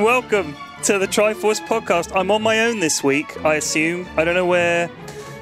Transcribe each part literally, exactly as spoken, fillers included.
and welcome to the Triforce podcast. I'm on my own this week, I assume. I don't know where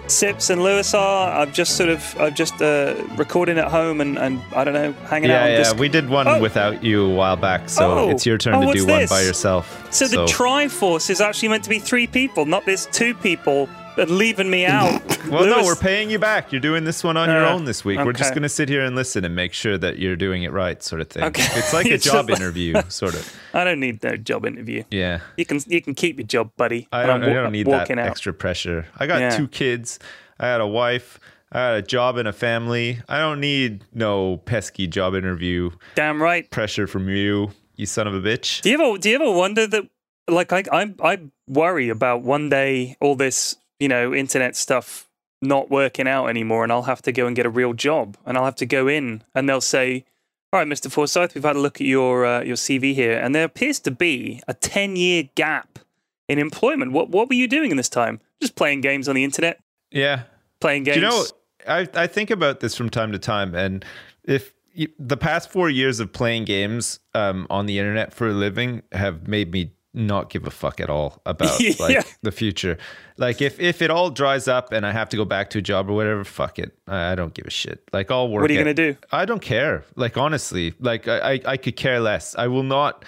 Sips and Lewis are. I've just sort of, I've just uh, recording at home and, and I don't know, hanging yeah, out. On yeah, yeah. We did one oh. without you a while back, so oh. it's your turn oh, to do this? one by yourself. So, so the Triforce is actually meant to be three people, not this two people. And leaving me out. Well, Lewis. No, we're paying you back. You're doing this one on uh, your own this week. Okay. We're just going to sit here and listen and make sure that you're doing it right, sort of thing. Okay. It's like a job interview, sort of. I don't need no job interview. Yeah. You can you can keep your job, buddy. I don't, I'm, I don't I'm need that out. extra pressure. I got yeah. two kids. I got a wife. I got a job and a family. I don't need no pesky job interview. Damn right. Pressure from you, you son of a bitch. Do you ever, do you ever wonder that, like, I, I, I worry about one day all this, you know, internet stuff not working out anymore, and I'll have to go and get a real job, and I'll have to go in and they'll say, all right, Mister Forsyth, we've had a look at your uh, your C V here, and there appears to be a ten-year gap in employment. What what were you doing in this time? Just playing games on the internet? Yeah. Playing games. Do you know, I, I think about this from time to time, and if you, the past four years of playing games um, on the internet for a living have made me not give a fuck at all about like yeah. the future. Like if if it all dries up and I have to go back to a job or whatever, fuck it. I, I don't give a shit. Like I'll work. What are you at, gonna do? I don't care. Like honestly, like I, I I could care less. I will not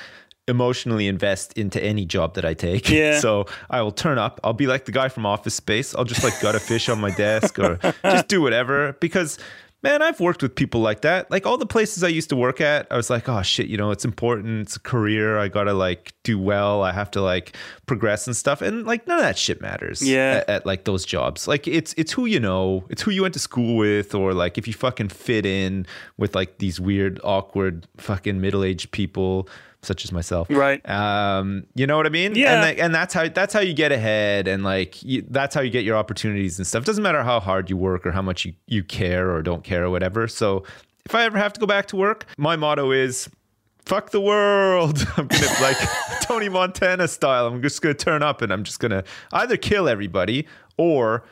emotionally invest into any job that I take. Yeah. So I will turn up. I'll be like the guy from Office Space. I'll just like gut a fish on my desk or just do whatever, because man, I've worked with people like that. Like all the places I used to work at, I was like, oh shit, you know, it's important. It's a career. I got to like do well. I have to like progress and stuff. And like none of that shit matters yeah. at, at like those jobs. Like it's it's who you know. It's who you went to school with, or like if you fucking fit in with like these weird, awkward fucking middle-aged people such as myself. Right. Um, you know what I mean? Yeah. And, like, and that's how that's how you get ahead, and like you, that's how you get your opportunities and stuff. It doesn't matter how hard you work or how much you, you care or don't care or whatever. So if I ever have to go back to work, my motto is fuck the world. I'm going to like Tony Montana style. I'm just going to turn up and I'm just going to either kill everybody or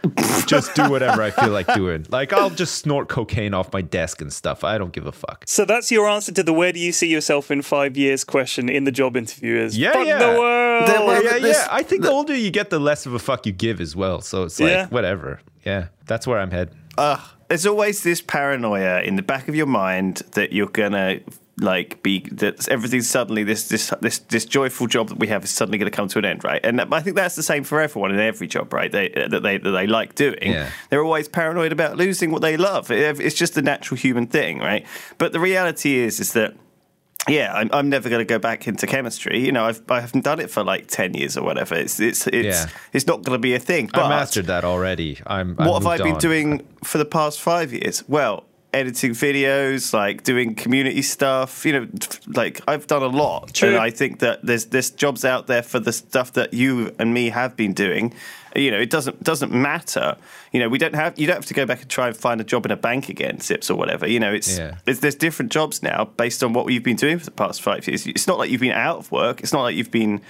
just do whatever I feel like doing. Like, I'll just snort cocaine off my desk and stuff. I don't give a fuck. So that's your answer to the where do you see yourself in five years question in the job interview is, yeah, fuck yeah. the world. The, well, yeah, this, yeah. I think the, the older you get, the less of a fuck you give as well. So it's like, yeah. whatever. Yeah, that's where I'm headed. Uh, there's always this paranoia in the back of your mind that you're going to... like be that everything suddenly this this this this joyful job that we have is suddenly going to come to an end, right? And I think that's the same for everyone in every job, right? They that they that they like doing. Yeah. They're always paranoid about losing what they love. It's just the natural human thing, right? But the reality is, is that. Yeah, I'm, I'm never going to go back into chemistry. You know, I've, I haven't done it for like ten years or whatever. It's it's it's yeah. it's not going to be a thing. But I mastered that already. I'm. I what have I been on. doing for the past five years? Well. Editing videos, like doing community stuff, you know, like I've done a lot. True. And I think that there's there's jobs out there for the stuff that you and me have been doing. You know, it doesn't doesn't matter. You know, we don't have you don't have to go back and try and find a job in a bank again, Sips or whatever. You know, it's, yeah. it's there's different jobs now based on what you've been doing for the past five years. It's not like you've been out of work. It's not like you've been.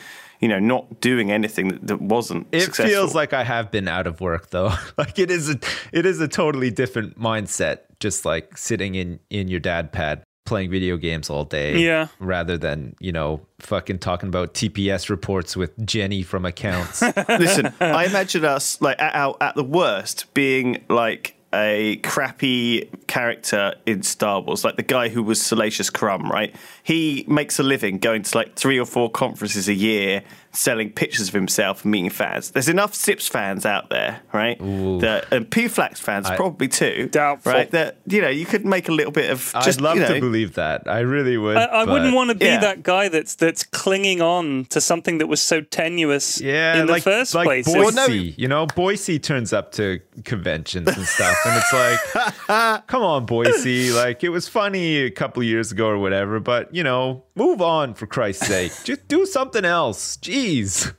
you know, not doing anything that, that wasn't It successful. Feels like I have been out of work, though. Like, it is a it is a totally different mindset, just like sitting in, in your dad pad, playing video games all day, yeah. rather than, you know, fucking talking about T P S reports with Jenny from accounts. Listen, I imagine us, like, at, our, at the worst, being, like, a crappy character in Star Wars, like the guy who was Salacious Crumb, right? He makes a living going to like three or four conferences a year, selling pictures of himself and meeting fans. There's enough Sips fans out there, right? That, and P-Flax fans I, probably too. Doubtful. Right? That, you know, you could make a little bit of just, I'd love you know, to believe that. I really would. I, I wouldn't want to be yeah. that guy that's that's clinging on to something that was so tenuous yeah, in the like, first like place. Boise, well, no, you know, Boise turns up to conventions and stuff. And it's like, come on, Boise. Like, it was funny a couple years ago or whatever, but, you know, move on, for Christ's sake. Just do something else. Jeez.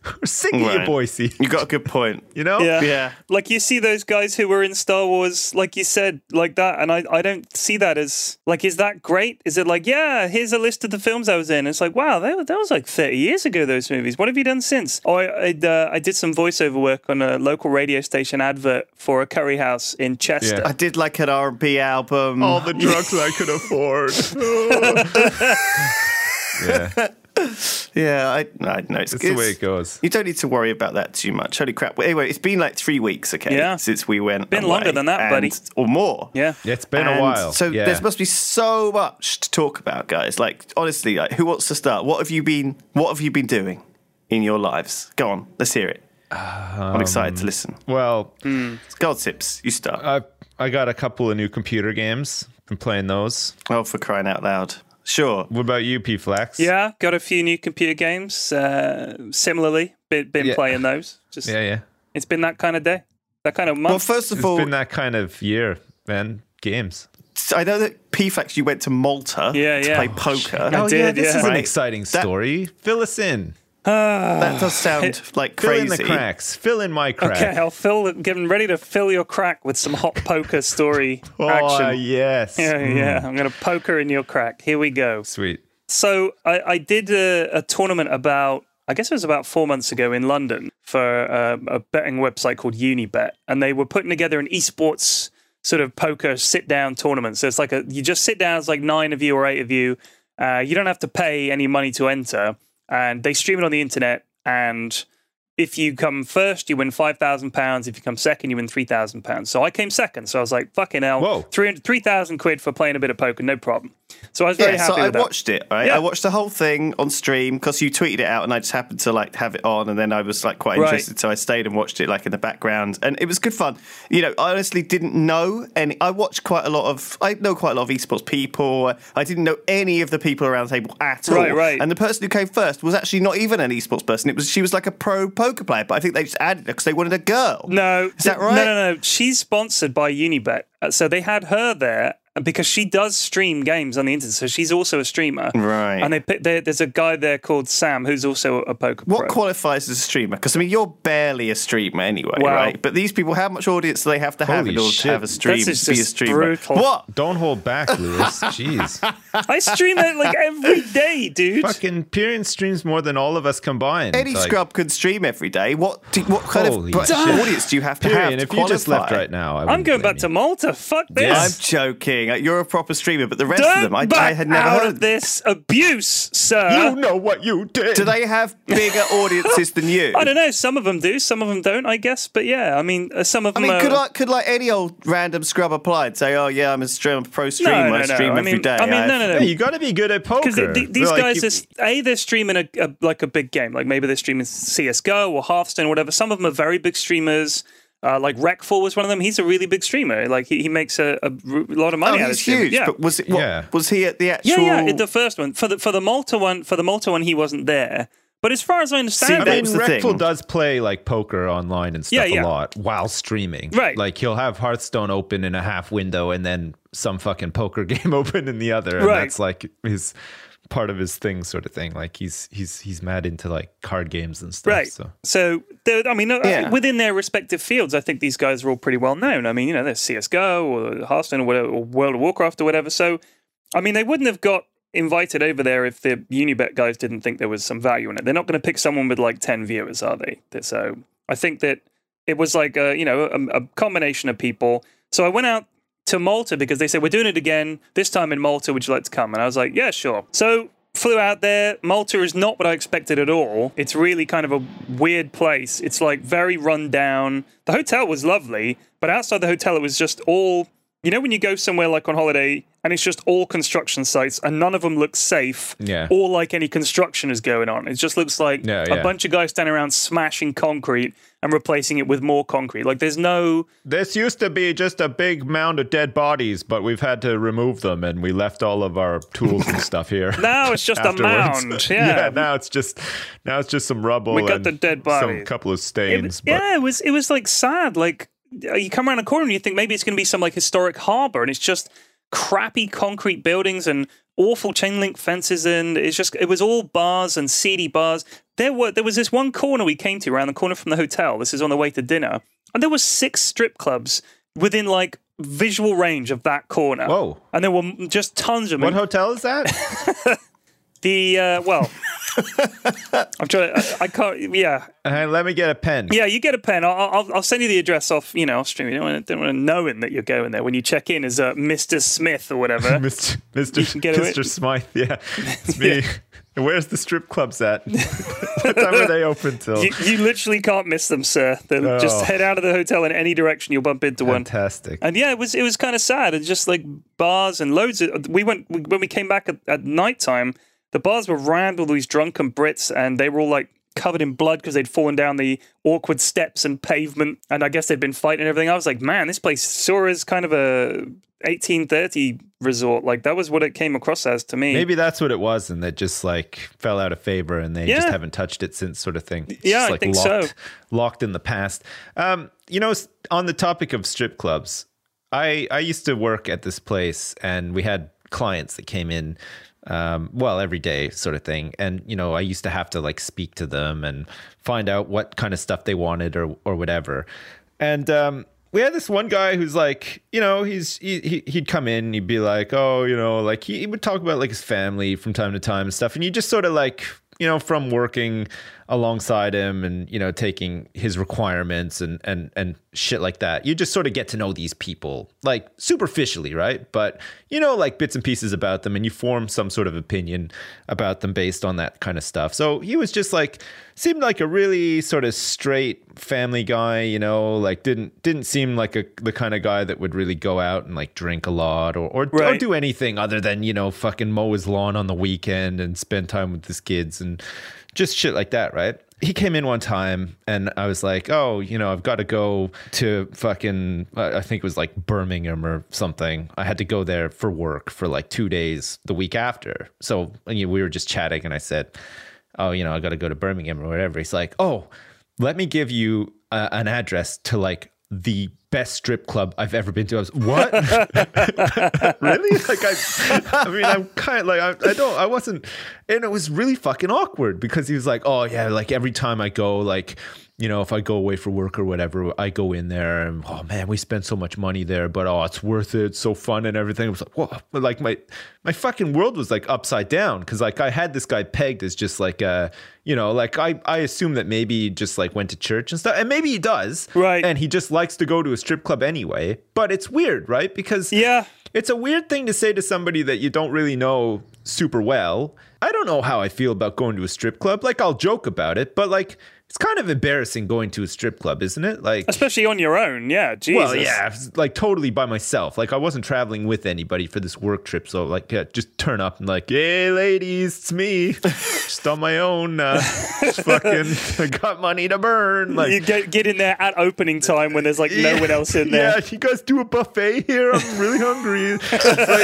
We're sick right. of you, Boise. You got a good point. You know? Yeah. yeah. Like, you see those guys who were in Star Wars, like you said, like that, and I, I don't see that as, like, is that great? Is it like, yeah, here's a list of the films I was in. It's like, wow, that, that was like thirty years ago, those movies. What have you done since? Oh, I, I, uh, I did some voiceover work on a local radio station advert for a curry house in China. Yeah. I did like an R and B album. All the drugs I could afford. yeah. Yeah, I, I know. It's, it's the way it goes. You don't need to worry about that too much. Holy crap. Well, anyway, it's been like three weeks, okay, yeah. since we went been away longer than that, and, buddy. Or more. Yeah. yeah it's been and a while. So yeah. there must be so much to talk about, guys. Like, honestly, like, who wants to start? What have you been, what have you been doing in your lives? Go on, let's hear it. Um, I'm excited to listen. Well, mm. Gold tips, you start. I, I got a couple of new computer games. Been playing those. Oh, for crying out loud. Sure. What about you, P. Flax? Yeah, got a few new computer games. Uh, similarly, been, been yeah. playing those. Just, yeah, yeah. It's been that kind of day, that kind of month. Well, first of it's all, it's been that kind of year, man. Games. I know that P. Flax, you went to Malta yeah, to yeah. play oh, poker. Shit. I oh, did. Yeah, this yeah. is right. an exciting story. That, fill us in. Uh, that does sound it, like crazy. Fill in the cracks. Fill in my crack. Okay, I'll fill. Getting ready to fill your crack with some hot poker story oh, action. Oh yes. Yeah, mm. yeah. I'm gonna poker in your crack. Here we go. Sweet. So I, I did a, a tournament about, I guess it was about four months ago in London for a, a betting website called Unibet, and they were putting together an esports sort of poker sit-down tournament. So it's like a you just sit down. It's like nine of you or eight of you. Uh, you don't have to pay any money to enter. And they stream it on the internet, and if you come first, you win five thousand pounds. If you come second, you win three thousand pounds. So I came second, so I was like, fucking hell, Whoa. three thousand quid for playing a bit of poker, no problem. So I was very yeah, happy so with I that. I watched it, right? Yeah. I watched the whole thing on stream, because you tweeted it out, and I just happened to like have it on, and then I was like quite right. interested, so I stayed and watched it like in the background, and it was good fun. You know, I honestly didn't know any, I watched quite a lot of, I know quite a lot of esports people, I didn't know any of the people around the table at all. Right, right. And the person who came first was actually not even an esports person, it was she was like a pro poker player, but I think they just added her because they wanted a girl. No. Is that right? No, no, no. She's sponsored by Unibet. So they had her there because she does stream games on the internet. So she's also a streamer. Right. And they, they, there's a guy there called Sam who's also a poker what pro. What qualifies as a streamer? Because, I mean, you're barely a streamer anyway, wow. right? But these people, how much audience do they have to Holy have in order shit. to have a stream, That's be a streamer? Brutal. What? Don't hold back, Lewis. Jeez. I stream it like every day, dude. Fucking Pyrion streams more than all of us combined. Any like... scrub could stream every day. What do, what kind Holy of shit. audience do you have to Pyrion, have to if qualify? You just left right now, I I'm going back you. to Malta. Fuck this. Yes. I'm joking. You're a proper streamer, but the rest Don't of them, I, I had never out heard of this abuse, sir. You know what you did. Do they have bigger audiences than you? I don't know. Some of them do. Some of them don't, I guess. But yeah, I mean, some of them I mean, are... could, like, could like any old random scrub apply and say, oh, yeah, I'm a stream, pro streamer. No, no, I stream no. every I mean, day. I mean, I no, no, no. Hey, you got to be good at poker. Because the, these like, guys, you... are, A, they're streaming a, a, like a big game. Like maybe they're streaming C S G O or Hearthstone or whatever. Some of them are very big streamers. Uh, like Wreckful was one of them. He's a really big streamer. Like he, he makes a, a lot of money. Oh, out he's of huge. Yeah. But was it? What, yeah. Was he at the actual? Yeah, yeah. The first one for the for the Malta one for the Malta one he wasn't there. But as far as I understand, See, I mean, Wreckful does play like poker online and stuff yeah, yeah. a lot while streaming. Right. Like he'll have Hearthstone open in a half window and then some fucking poker game open in the other. And right. That's like his part of his thing, sort of thing. Like he's he's he's mad into like card games and stuff. Right. So, so I mean, yeah. within their respective fields, I think these guys are all pretty well known. I mean, you know, there's C S G O or Hearthstone or whatever, or World of Warcraft or whatever. So, I mean, they wouldn't have got invited over there if the Unibet guys didn't think there was some value in it. They're not going to pick someone with like ten viewers, are they? So, I think that it was like a, you know a, a combination of people. So I went out to Malta because they said we're doing it again this time in Malta, would you like to come? And I was like, yeah, sure. So flew out there. Malta is not what I expected at all. It's really kind of a weird place. It's like very run down. The hotel was lovely, but outside the hotel it was just all, you know when you go somewhere like on holiday and it's just all construction sites and none of them look safe yeah. or like any construction is going on. It just looks like no, yeah. a bunch of guys standing around smashing concrete and replacing it with more concrete. Like there's no... This used to be just a big mound of dead bodies, but we've had to remove them and we left all of our tools and stuff here. Now it's just a mound. Yeah. yeah, now it's just now it's just some rubble we got and the dead bodies. Some couple of stains. It, but... Yeah, it was it was like sad. Like you come around a corner and you think maybe it's going to be some like historic harbor and it's just crappy concrete buildings and awful chain link fences, and it's just it was all bars and seedy bars. There were there was this one corner we came to around the corner from the hotel. This is on the way to dinner, and there were six strip clubs within like visual range of that corner. Whoa! And there were just tons of them. What hotel is that? the uh, well, I'm trying to, I, I can't, yeah. Uh, let me get a pen. Yeah, you get a pen. I'll, I'll, I'll send you the address off, you know, off stream. You don't want to, don't want to know him that you're going there. When you check in as uh, Mister Smith or whatever. Mister Mister Mister Smythe, yeah. It's me. Yeah. Where's the strip clubs at? What time are they open till? You, you literally can't miss them, sir. Oh. Just head out of the hotel in any direction, you'll bump into one. Fantastic. And yeah, it was it was kind of sad. It's just like bars and loads of. We went when we came back at, at nighttime. The bars were rammed with these drunken Brits, and they were all like covered in blood because they'd fallen down the awkward steps and pavement. And I guess they'd been fighting and everything. I was like, man, this place saw as kind of a eighteen thirty resort. Like that was what it came across as to me. Maybe that's what it was, and that just like fell out of favor, and they yeah. just haven't touched it since, sort of thing. It's yeah, just, like, I think locked, so. Locked in the past. Um, you know, on the topic of strip clubs, I I used to work at this place, and we had clients that came in. Um, well, every day sort of thing. And, you know, I used to have to like speak to them and find out what kind of stuff they wanted or, or whatever. And, um, we had this one guy who's like, you know, he's, he, he'd come in and he'd be like, oh, you know, like he, he would talk about like his family from time to time and stuff. And you just sort of like, you know, from working alongside him and, you know, taking his requirements and, and, and shit like that, you just sort of get to know these people like superficially, right? But, you know, like bits and pieces about them, and you form some sort of opinion about them based on that kind of stuff. So he was just like, seemed like a really sort of straight family guy, you know, like didn't didn't seem like a the kind of guy that would really go out and like drink a lot or or, right. or do anything other than, you know, fucking mow his lawn on the weekend and spend time with his kids and just shit like that, right? He came in one time and I was like, oh, you know, I've got to go to fucking, uh, I think it was like Birmingham or something. I had to go there for work for like two days the week after. So and, you know, we were just chatting and I said, oh, you know, I got to go to Birmingham or whatever. He's like, oh, let me give you uh, an address to like the best strip club I've ever been to. I was, what? Really? Like, I, I mean, I'm kind of like, I, I don't, I wasn't, and it was really fucking awkward because he was like, oh yeah, like every time I go, like, you know, if I go away for work or whatever, I go in there and, oh man, we spend so much money there, but oh, it's worth it. It's so fun and everything. I was like, whoa, but like my, my fucking world was like upside down. Cause like I had this guy pegged as just like, uh, you know, like I, I assume that maybe he just like went to church and stuff, and maybe he does. Right. And he just likes to go to a strip club anyway, but it's weird, right? Because yeah, it's a weird thing to say to somebody that you don't really know super well. I don't know how I feel about going to a strip club. Like I'll joke about it, but like, it's kind of embarrassing going to a strip club, isn't it? Like, especially on your own, yeah, Jesus. Well, yeah, like totally by myself. Like I wasn't traveling with anybody for this work trip, so like yeah, just turn up and like, hey, ladies, it's me. Just on my own. Uh, just fucking I got money to burn. Like, you get, get in there at opening time when there's like yeah, no one else in there. Yeah, you guys do a buffet here? I'm really hungry. Like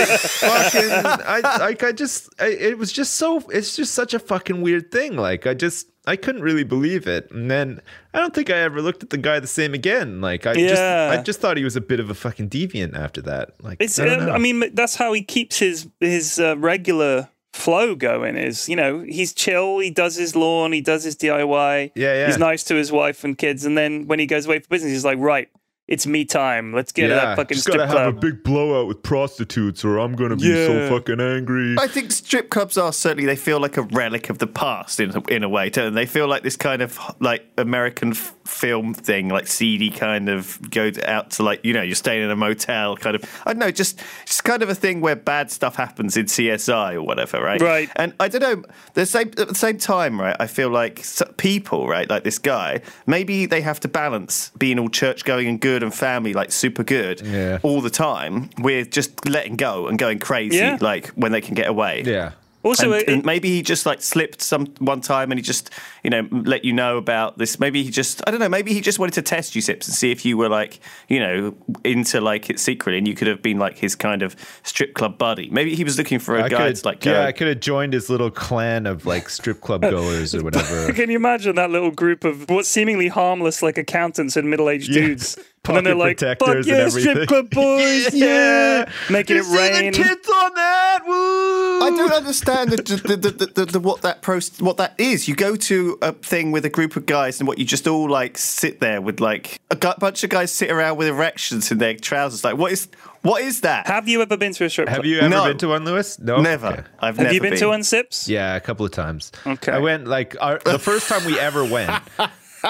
fucking, I like I just, I, it was just so, it's just such a fucking weird thing. Like I just. I couldn't really believe it. And then I don't think I ever looked at the guy the same again. Like I yeah. just I just thought he was a bit of a fucking deviant after that. Like it's, I, uh, I mean, that's how he keeps his his uh, regular flow going is, you know, he's chill, he does his lawn, he does his D I Y. Yeah, yeah. He's nice to his wife and kids, and then when he goes away for business, he's like, right, it's me time. Let's get yeah, to that fucking strip club. Just gotta have a big blowout with prostitutes or I'm gonna be yeah. so fucking angry. I think strip clubs are certainly, they feel like a relic of the past in, in a way, don't they? They feel like this kind of like American f- film thing, like seedy kind of go out to like, you know, you're staying in a motel kind of, I don't know, just, just kind of a thing where bad stuff happens in C S I or whatever, right? Right. And I don't know, the same, at the same time, right, I feel like people, right, like this guy, maybe they have to balance being all church going and good and family like super good yeah. all the time with just letting go and going crazy yeah. like when they can get away. Yeah. Also, and, it, and maybe he just like slipped some one time and he just, you know, let you know about this. Maybe he just, I don't know, maybe he just wanted to test you, Sips, and see if you were like, you know, into like it secretly and you could have been like his kind of strip club buddy. Maybe he was looking for a guy to like go. Yeah, I could have joined his little clan of like strip club goers or whatever. Can you imagine that little group of what seemingly harmless like accountants and middle-aged yeah. dudes? Pocket and then they're like, fuck yeah, strip club boys, yeah. yeah. Making it rain. You see the kids on that? Woo! I don't understand the, the, the, the, the, the, what that process, what that is. You go to a thing with a group of guys, and what you just all like sit there with like a gu- bunch of guys sit around with erections in their trousers. Like, what is what is that? Have you ever been to a strip club? Have you ever no. been to one, Lewis? No, never. Okay. I've Have never you been, been to one, Sips? Yeah, a couple of times. Okay, I went like our, the first time we ever went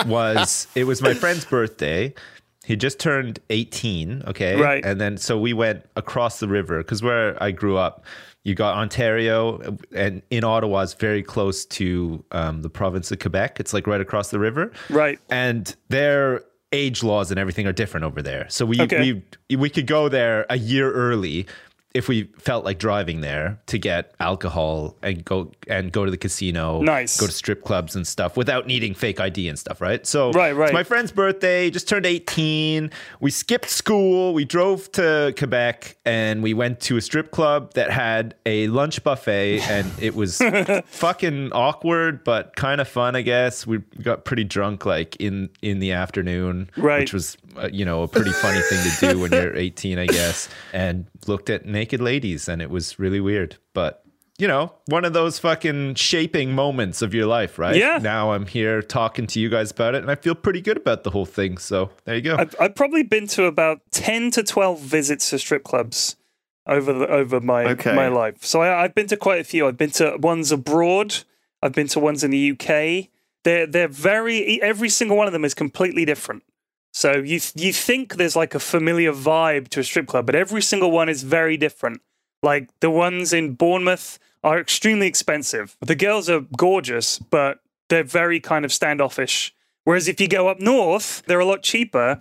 was it was my friend's birthday. He just turned eighteen, okay? Right. And then, so we went across the river, because where I grew up, you got Ontario, and in Ottawa is very close to um, the province of Quebec. It's like right across the river. Right. And their age laws and everything are different over there. So we okay. we we could go there a year early if we felt like driving there to get alcohol and go and go to the casino, nice. Go to strip clubs and stuff without needing fake I D and stuff, right? So right, right. It's my friend's birthday, just turned eighteen. We skipped school. We drove to Quebec and we went to a strip club that had a lunch buffet, and it was fucking awkward, but kind of fun, I guess. We got pretty drunk like in, in the afternoon, right. which was, uh, you know, a pretty funny thing to do when you're eighteen, I guess, and looked at naked ladies, and it was really weird, but you know, one of those fucking shaping moments of your life, right? Yeah. Now I'm here talking to you guys about it, and I feel pretty good about the whole thing. So there you go. I've, I've probably been to about ten to twelve visits to strip clubs over the, over my okay. my life. So I, I've been to quite a few. I've been to ones abroad. I've been to ones in the U K. They're they're very every single one of them is completely different. So you th- you think there's like a familiar vibe to a strip club, but every single one is very different. Like the ones in Bournemouth are extremely expensive. The girls are gorgeous, but they're very kind of standoffish. Whereas if you go up north, they're a lot cheaper,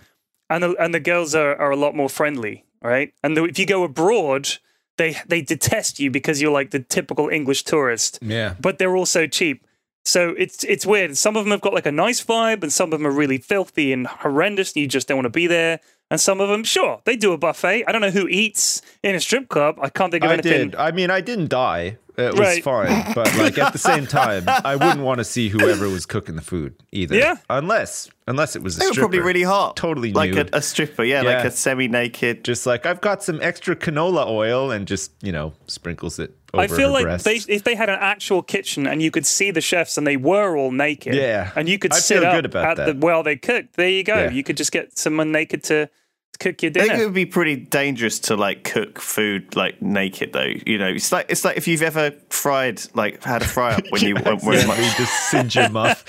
and the, and the girls are, are a lot more friendly, right? And the, if you go abroad, they they detest you because you're like the typical English tourist. Yeah. But they're also cheap. So it's it's weird. Some of them have got like a nice vibe, and some of them are really filthy and horrendous, and you just don't want to be there. And some of them, sure, they do a buffet. I don't know who eats in a strip club. I can't think of I anything. Did. I mean, I didn't die. It was right. fine. But like at the same time, I wouldn't want to see whoever was cooking the food either. Yeah. Unless unless it was a they stripper. They were probably really hot. Totally like nude. Like a, a stripper, yeah, yeah, like a semi-naked. Just like, I've got some extra canola oil, and just, you know, sprinkles it. I feel like they, if they had an actual kitchen and you could see the chefs and they were all naked, yeah, and you could I'd sit feel up good about at that. The well they cooked. There you go. Yeah. You could just get someone naked to cook your dinner. I think it would be pretty dangerous to like cook food like naked though. You know, it's like it's like if you've ever fried like had a fry up when you weren't wearing much. You just singe your muff.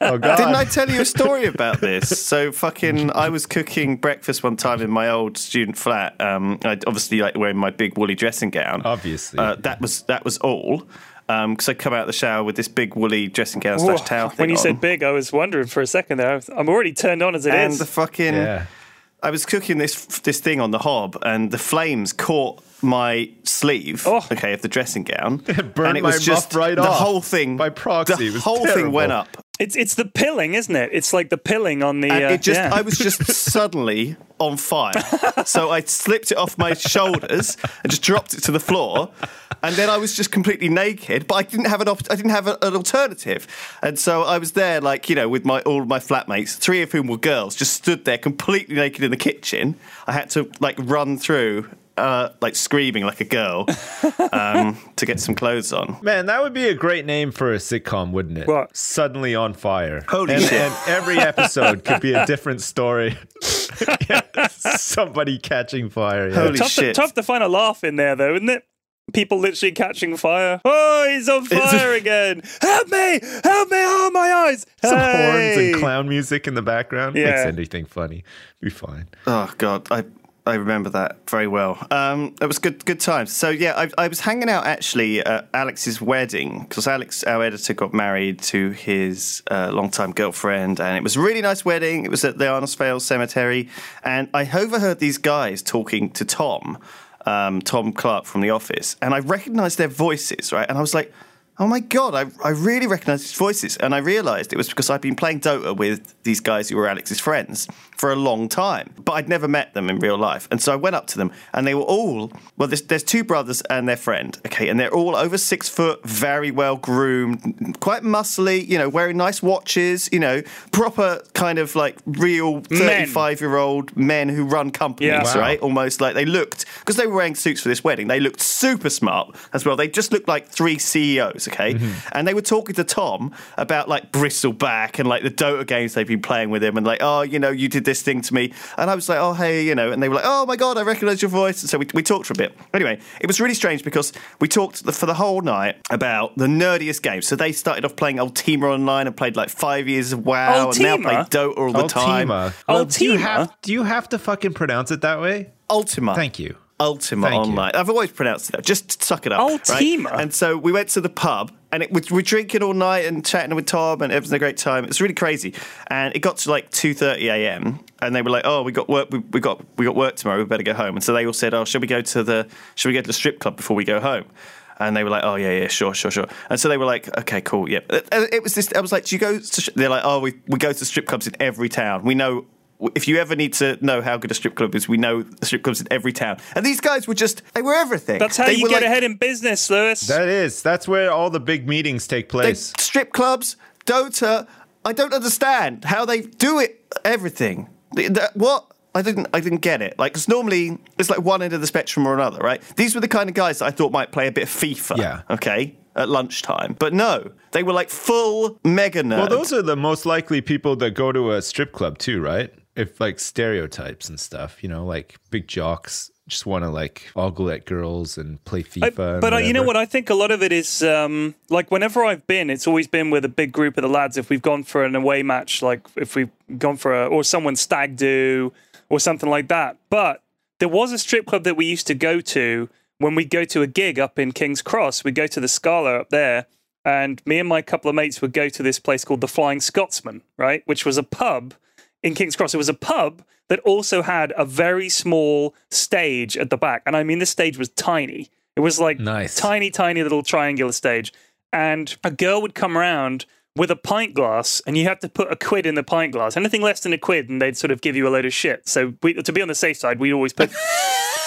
Oh god! Didn't I tell you a story about this? So fucking, I was cooking breakfast one time in my old student flat. Um, I obviously like wearing my big woolly dressing gown. Obviously, uh, that was that was all. Um, because I come out of the shower with this big woolly dressing gown slash towel thing. When you on. Said big, I was wondering for a second there. I'm already turned on as it and is. And the fucking. Yeah. I was cooking this this thing on the hob, and the flames caught my sleeve, oh. okay, of the dressing gown. It burned and it was my just, muff right the off. The whole thing, by proxy, the it was whole terrible. Thing went up. It's it's the pilling, isn't it? It's like the pilling on the. And uh, it just, yeah. I was just suddenly on fire, so I slipped it off my shoulders and just dropped it to the floor, and then I was just completely naked. But I didn't have an op- I didn't have a, an alternative, and so I was there, like you know, with my all of my flatmates, three of whom were girls, just stood there completely naked in the kitchen. I had to like run through. Uh, like screaming like a girl um, to get some clothes on. Man, that would be a great name for a sitcom, wouldn't it? What? Suddenly on Fire. Holy and, shit. And every episode could be a different story. Yeah, somebody catching fire. Yeah. Holy tough shit. To, tough to find a laugh in there, though, isn't it? People literally catching fire. Oh, he's on fire again. Help me! Help me! Oh, my eyes! Hey. Some horns and clown music in the background. Yeah. Makes anything funny. Be fine. Oh, God. I... I remember that very well. Um, it was good good times. So, yeah, I, I was hanging out, actually, at Alex's wedding, because Alex, our editor, got married to his uh, longtime girlfriend, and it was a really nice wedding. It was at the Arnoldsvale Cemetery, and I overheard these guys talking to Tom, um, Tom Clark from The Office, and I recognised their voices, right? And I was like, oh my God, I, I really recognised his voices. And I realised it was because I'd been playing Dota with these guys who were Alex's friends for a long time, but I'd never met them in real life. And so I went up to them, and they were all, well, there's, there's two brothers and their friend, okay, and they're all over six foot, very well-groomed, quite muscly, you know, wearing nice watches, you know, proper kind of like real thirty-five-year-old men who run companies, yeah. wow. right? Almost like they looked, because they were wearing suits for this wedding, they looked super smart as well. They just looked like three C E Os. Okay, mm-hmm. And they were talking to Tom about like Bristol back and like the Dota games they've been playing with him, and like, oh, you know, you did this thing to me, and I was like, oh hey, you know, and they were like, oh my God, I recognise your voice, and so we we talked for a bit. Anyway, it was really strange because we talked for the whole night about the nerdiest games. So they started off playing Old Teamer online and played like five years of WoW, Old and Teamer? Now play Dota all the Old time. Teamer. Well, Old do Teamer. You have, do you have to fucking pronounce it that way? Ultima. Thank you. Ultima Thank Online. You. I've always pronounced it that. Just suck it up. Ultima. Right? And so we went to the pub, and it, we were drinking all night and chatting with Tom, and it was a great time. It was really crazy. And it got to like two thirty a.m. and they were like, "Oh, we got work. We, we got we got work tomorrow. We better go home." And so they all said, "Oh, should we go to the should we go to the strip club before we go home?" And they were like, "Oh yeah, yeah, sure, sure, sure." And so they were like, "Okay, cool, yeah." It was this. I was like, "Do you go?" To They're like, "Oh, we we go to strip clubs in every town. We know." If you ever need to know how good a strip club is, we know strip clubs in every town. And these guys were just, they were everything. That's how they you get like, ahead in business, Lewis. That is. That's where all the big meetings take place. They, strip clubs, Dota. I don't understand how they do it, everything. The, the, what? I didn't I didn't get it. Like, because normally it's like one end of the spectrum or another, right? These were the kind of guys that I thought might play a bit of FIFA. Yeah. Okay. At lunchtime. But no, they were like full mega nerds. Well, those are the most likely people that go to a strip club too, right? If like stereotypes and stuff, you know, like big jocks just want to like ogle at girls and play FIFA. I, but I, you know what? I think a lot of it is um, like whenever I've been, it's always been with a big group of the lads. If we've gone for an away match, like if we've gone for a, or someone's stag do or something like that. But there was a strip club that we used to go to when we go to a gig up in King's Cross. We go to the Scala up there, and me and my couple of mates would go to this place called the Flying Scotsman, right? Which was a pub. In King's Cross, it was a pub that also had a very small stage at the back. And I mean, this stage was tiny. It was like nice. tiny, tiny little triangular stage. And a girl would come around with a pint glass, and you had to put a quid in the pint glass. Anything less than a quid, and they'd sort of give you a load of shit. So we, to be on the safe side, we'd always put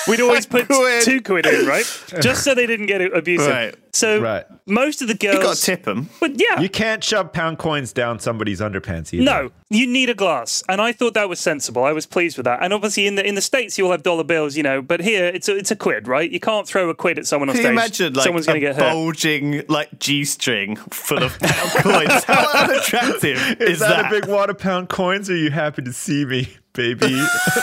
we'd always put quid. two quid in, right? Just so they didn't get abusive. Right. So right. most of the girls... you got to tip them. But yeah. You can't shove pound coins down somebody's underpants either. No, you need a glass. And I thought that was sensible. I was pleased with that. And obviously in the in the States, you all have dollar bills, you know, but here it's a, it's a quid, right? You can't throw a quid at someone on stage. Can you imagine like Someone's a get bulging hurt. like G-string full of pound coins? How unattractive is, is that? Is that a big wad of pound coins, or are you happy to see me, baby?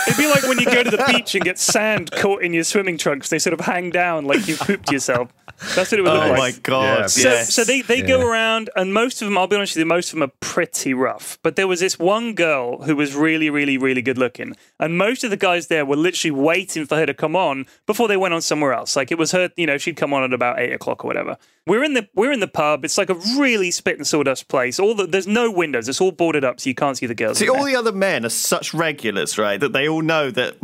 It'd be like when you go to the beach and get sand caught in your swimming trunks. They sort of hang down like you pooped yourself. That's what it would look oh like. Oh my God. Yeah, so yes. so they, they yeah. go around, and most of them, I'll be honest with you, most of them are pretty rough. But there was this one girl who was really, really, really good looking. And most of the guys there were literally waiting for her to come on before they went on somewhere else. Like it was her, you know, she'd come on at about eight o'clock or whatever. We're in the we're in the pub. It's like a really spit and sawdust place. All the, there's no windows. It's all boarded up, so you can't see the girls. See, all the other men are such regulars, right? That they all know that,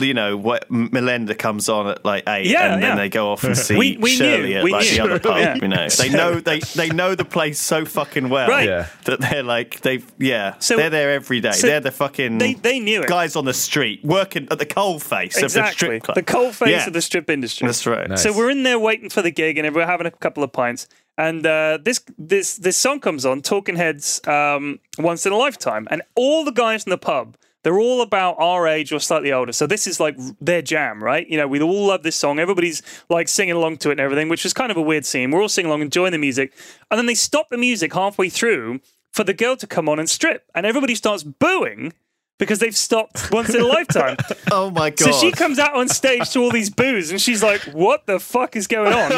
you know, what Melinda comes on at like eight, yeah, and then yeah. they go off and see we, we Shirley knew. at we like knew. the other pub. Yeah. You know, they know they they know the place so fucking well right. yeah. that they're like they've yeah. So, they're there every day. So they're the fucking they, they knew it. guys on the street working at the coalface exactly. of the strip club. The coalface yeah. of the strip industry. That's right. Nice. So we're in there waiting for the gig, and we're having a couple of pints, and uh, this this this song comes on, Talking Heads, um, Once in a Lifetime, and all the guys in the pub, they're all about our age or slightly older, so this is like their jam, right? You know, we all love this song, everybody's like singing along to it and everything, which is kind of a weird scene. We're all singing along, enjoying the music, and then they stop the music halfway through for the girl to come on and strip, and everybody starts booing because they've stopped Once in a Lifetime. Oh my God. So she comes out on stage to all these boos, and she's like, what the fuck is going on?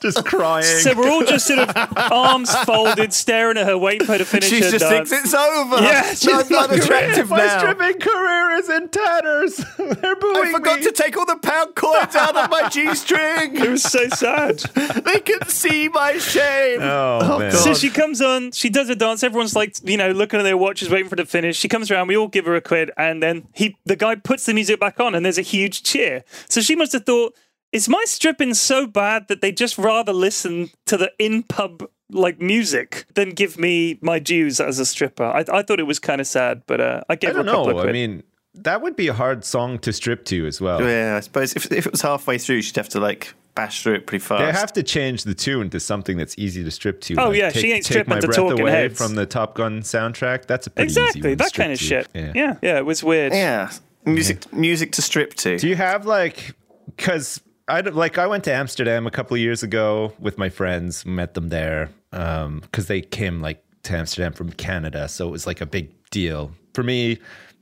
Just crying. So we're all just sort of arms folded, staring at her, waiting for her to finish she her dance. She just thinks it's over. Yeah, she's no, not attractive career, now. My stripping career is in tatters. They're booing me. I forgot me. to take all the pound coins out of my G-string. It was so sad. They can see my shame. Oh, oh man. God. So she comes on, she does a dance, everyone's like, you know, looking at their watches, waiting for her to finish. She comes around, we all give her a quid, and then he the guy puts the music back on, and there's a huge cheer. So she must have thought, Is my stripping so bad that they just rather listen to the in-pub like music than give me my dues as a stripper? I, I thought it was kind of sad, but uh, I gave I don't her a couple know. Of quid. I mean, that would be a hard song to strip to as well. Yeah, I suppose if if it was halfway through, she'd have to like bash through it pretty fast. They have to change the tune to something that's easy to strip to. Oh like, yeah, take, she ain't stripping to Talking away Heads from the Top Gun soundtrack. That's a pretty exactly easy one that kind of to. Shit. Yeah. yeah, yeah, it was weird. Yeah, music, yeah. music to strip to. Do you have like because. I like I went to Amsterdam a couple of years ago with my friends, met them there because um, they came like to Amsterdam from Canada. So it was like a big deal for me.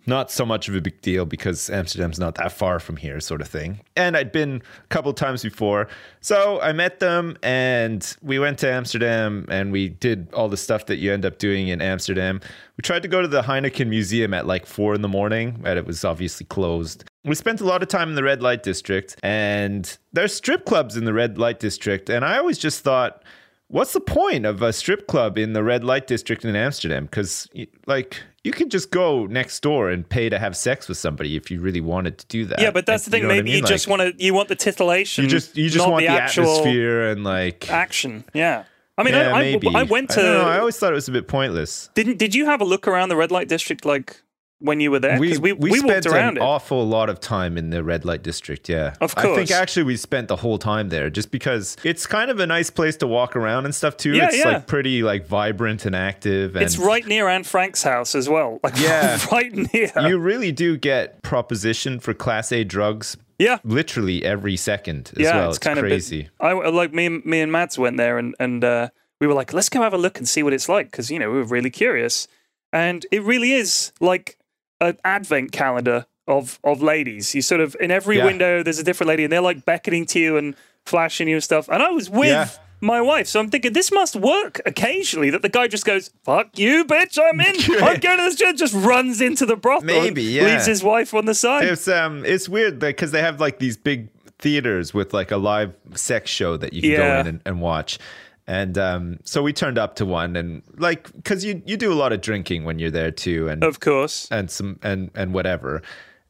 Not so much of a big deal because Amsterdam's not that far from here sort of thing. And I'd been a couple of times before. So I met them and we went to Amsterdam and we did all the stuff that you end up doing in Amsterdam. We tried to go to the Heineken Museum at like four in the morning and it was obviously closed. We spent a lot of time in the Red Light District and there's strip clubs in the Red Light District. And I always just thought, what's the point of a strip club in the Red Light District in Amsterdam? Because like... you could just go next door and pay to have sex with somebody if you really wanted to do that. Yeah, but that's and, the thing. You know Maybe I mean? you like, just want to. You want the titillation. You just you just want the, the atmosphere and like action. Yeah, I mean, yeah, I, I, I went to. I, don't know, I always thought it was a bit pointless. Didn't did you have a look around the Red Light District like when you were there? We we, we, we spent walked around an it. awful lot of time in the Red Light District. Yeah, of course. I think actually we spent the whole time there just because it's kind of a nice place to walk around and stuff too. Yeah, it's yeah. like pretty like vibrant and active. And it's right near Anne Frank's house as well. Like, yeah, right near. You really do get proposition for Class A drugs. Yeah, literally every second. As yeah, well. it's, it's kind crazy. of crazy. I like me me and Mads went there and and uh, we were like, let's go have a look and see what it's like because you know we were really curious, and it really is like an advent calendar of of ladies. You sort of in every yeah. window there's a different lady and they're like beckoning to you and flashing you and stuff. And I was with yeah. my wife, so I'm thinking this must work occasionally that the guy just goes, fuck you bitch, I'm in, I'm going to this church, just runs into the brothel, maybe yeah. leaves his wife on the side. It's um it's weird because they have like these big theaters with like a live sex show that you can yeah. go in and, and watch. And um, so we turned up to one and like, cause you, you do a lot of drinking when you're there too. And of course, and some, and, and whatever.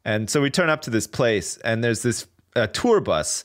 And so we turn up to this place and there's this uh, tour bus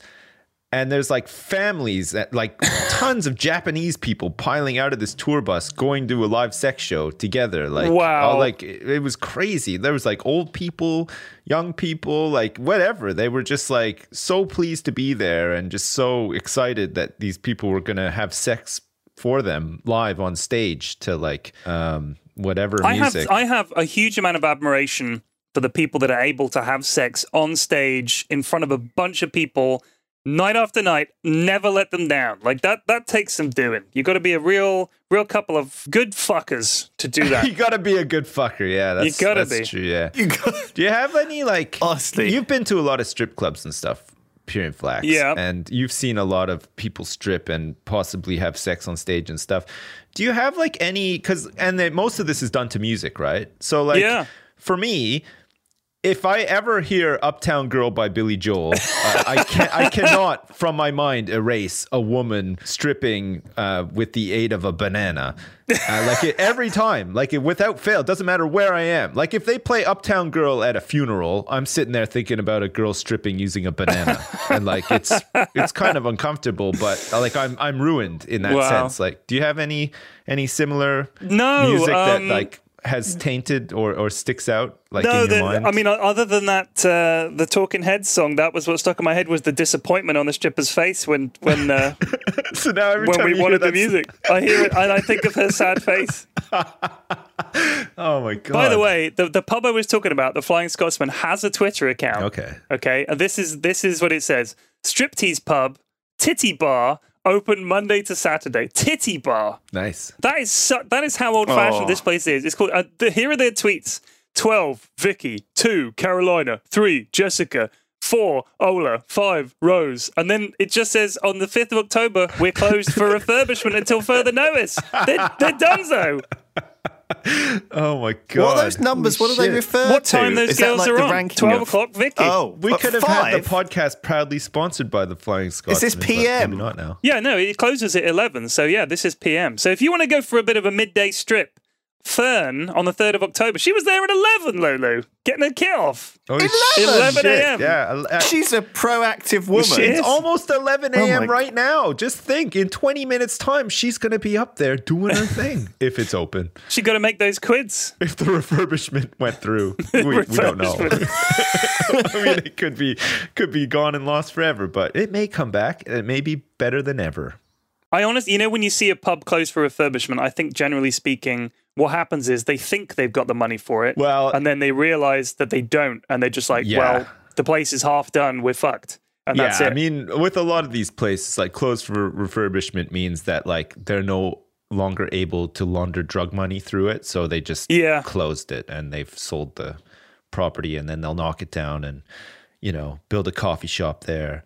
and there's like families that like tons of Japanese people piling out of this tour bus, going to a live sex show together. Like, wow, all, like it, it was crazy. There was like old people, young people, like whatever. They were just like so pleased to be there and just so excited that these people were going to have sex for them live on stage to like um, whatever I music. Have, I have a huge amount of admiration for the people that are able to have sex on stage in front of a bunch of people night after night, never let them down. Like that, that takes some doing. You got to be a real, real couple of good fuckers to do that. You got to be a good fucker. Yeah, that's, you gotta that's be. true. Yeah. You gotta... Do you have any like? Honestly, you've been to a lot of strip clubs and stuff, Pyrion Flax. Yeah, and you've seen a lot of people strip and possibly have sex on stage and stuff. Do you have like any? Because and they, most of this is done to music, right? So like, yeah. for me, if I ever hear Uptown Girl by Billy Joel, uh, I can I cannot from my mind erase a woman stripping uh, with the aid of a banana. Uh, like it, every time, like it, without fail, it doesn't matter where I am. Like if they play Uptown Girl at a funeral, I'm sitting there thinking about a girl stripping using a banana. And like it's it's kind of uncomfortable, but like I'm I'm ruined in that wow. sense. Like, do you have any any similar no, music um, that like has tainted or, or sticks out like no, in your the, mind? I mean, other than that, uh, the Talking Heads song, that was what stuck in my head was the disappointment on the stripper's face when when uh, so now every when time we you wanted the music. I hear it and I think of her sad face. Oh my god! By the way, the, the pub I was talking about, the Flying Scotsman, has a Twitter account. Okay, okay, and this is this is what it says: striptease pub, titty bar. Open Monday to Saturday. Titty bar. Nice. That is su- that is how old-fashioned oh. this place is. It's called... Uh, the, here are their tweets. twelve, Vicky. two, Carolina. three, Jessica. four, Ola. five, Rose. And then it just says, on the fifth of October, we're closed for refurbishment until further notice. They're, they're donezo. Oh my god! What are those numbers? Holy what shit. Are they referred what to? What time those Is girls like are on? Twelve of... o'clock, Vicky. Oh, we could have five? had the podcast proudly sponsored by the Flying Scotsman. Is this P M? Not now. Yeah, no, it closes at eleven. So yeah, this is P M. So if you want to go for a bit of a midday strip Fern on the third of October. She was there at eleven, Lulu, getting a kit off. Oh, eleven a.m. Yeah, uh, she's a proactive woman. She is. It's almost eleven a.m. Oh right now. Just think, in twenty minutes time, she's going to be up there doing her thing if it's open. She got to make those quids. If the refurbishment went through, we, we don't know. I mean, it could be could be gone and lost forever, but it may come back. It may be better than ever. I honestly, you know, when you see a pub closed for refurbishment, I think generally speaking, what happens is they think they've got the money for it, well, and then they realize that they don't, and they're just like, yeah. well, the place is half done, we're fucked. And yeah, that's it. I mean, with a lot of these places, like closed for refurbishment means that like they're no longer able to launder drug money through it, so they just yeah. closed it and they've sold the property, and then they'll knock it down and, you know, build a coffee shop there,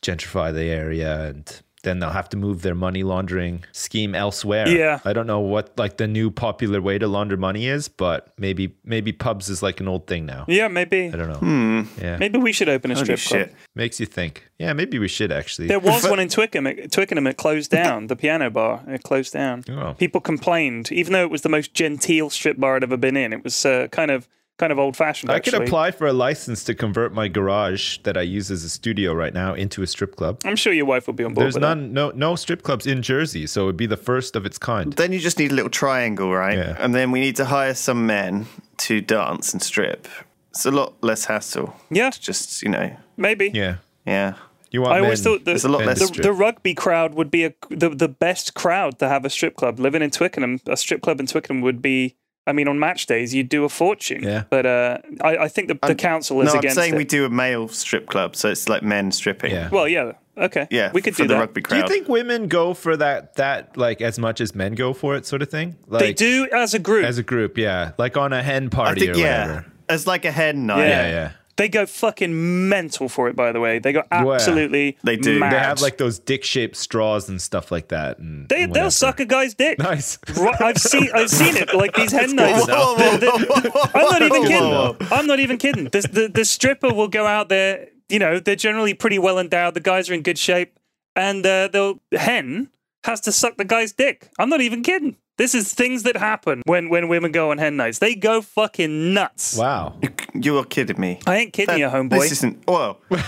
gentrify the area, and then they'll have to move their money laundering scheme elsewhere. Yeah. I don't know what like the new popular way to launder money is, but maybe maybe pubs is like an old thing now. Yeah, maybe. I don't know. Hmm. Yeah. Maybe we should open a strip oh, club. Makes you think. Yeah, maybe we should actually. There was one in Twickenham. It, Twickenham, it closed down. The Piano Bar, it closed down. Oh. People complained, even though it was the most genteel strip bar I'd ever been in. It was uh, kind of... Kind of old-fashioned, I actually. Could apply for a license to convert my garage that I use as a studio right now into a strip club. I'm sure your wife will be on board There's with none, that. There's no, no strip clubs in Jersey, so it would be the first of its kind. Then you just need a little triangle, right? Yeah. And then we need to hire some men to dance and strip. It's a lot less hassle. Yeah. It's just, you know. Maybe. Yeah. Yeah. You want I men, always thought the, a lot less the, the rugby crowd would be a, the, the best crowd to have a strip club. Living in Twickenham, a strip club in Twickenham would be... I mean, on match days, you'd do a fortune. Yeah. But uh, I, I think the, the council is no, against it. No, I'm saying it. We do a male strip club, so it's like men stripping. Yeah. Well, yeah. Okay. Yeah, we could do the that. Rugby crowd. Do you think women go for that, that like as much as men go for it sort of thing? Like, they do as a group. As a group, yeah. Like on a hen party I think, or yeah. whatever. As like a hen night. Yeah, yeah. yeah. They go fucking mental for it, by the way. They go absolutely yeah, they do. Mad. They have like those dick-shaped straws and stuff like that. And, they, and they'll suck a guy's dick. Nice. Right, I've seen I've seen it, like these hen nights. Whoa, whoa, whoa, whoa, whoa, I'm not even kidding. Whoa, whoa. I'm not even kidding. The, the, the stripper will go out there, you know, they're generally pretty well endowed. The guys are in good shape. And uh, the hen has to suck the guy's dick. I'm not even kidding. This is things that happen when, when women go on hen nights. They go fucking nuts. Wow. You are kidding me. I ain't kidding that, you, homeboy. This isn't... Well, uh,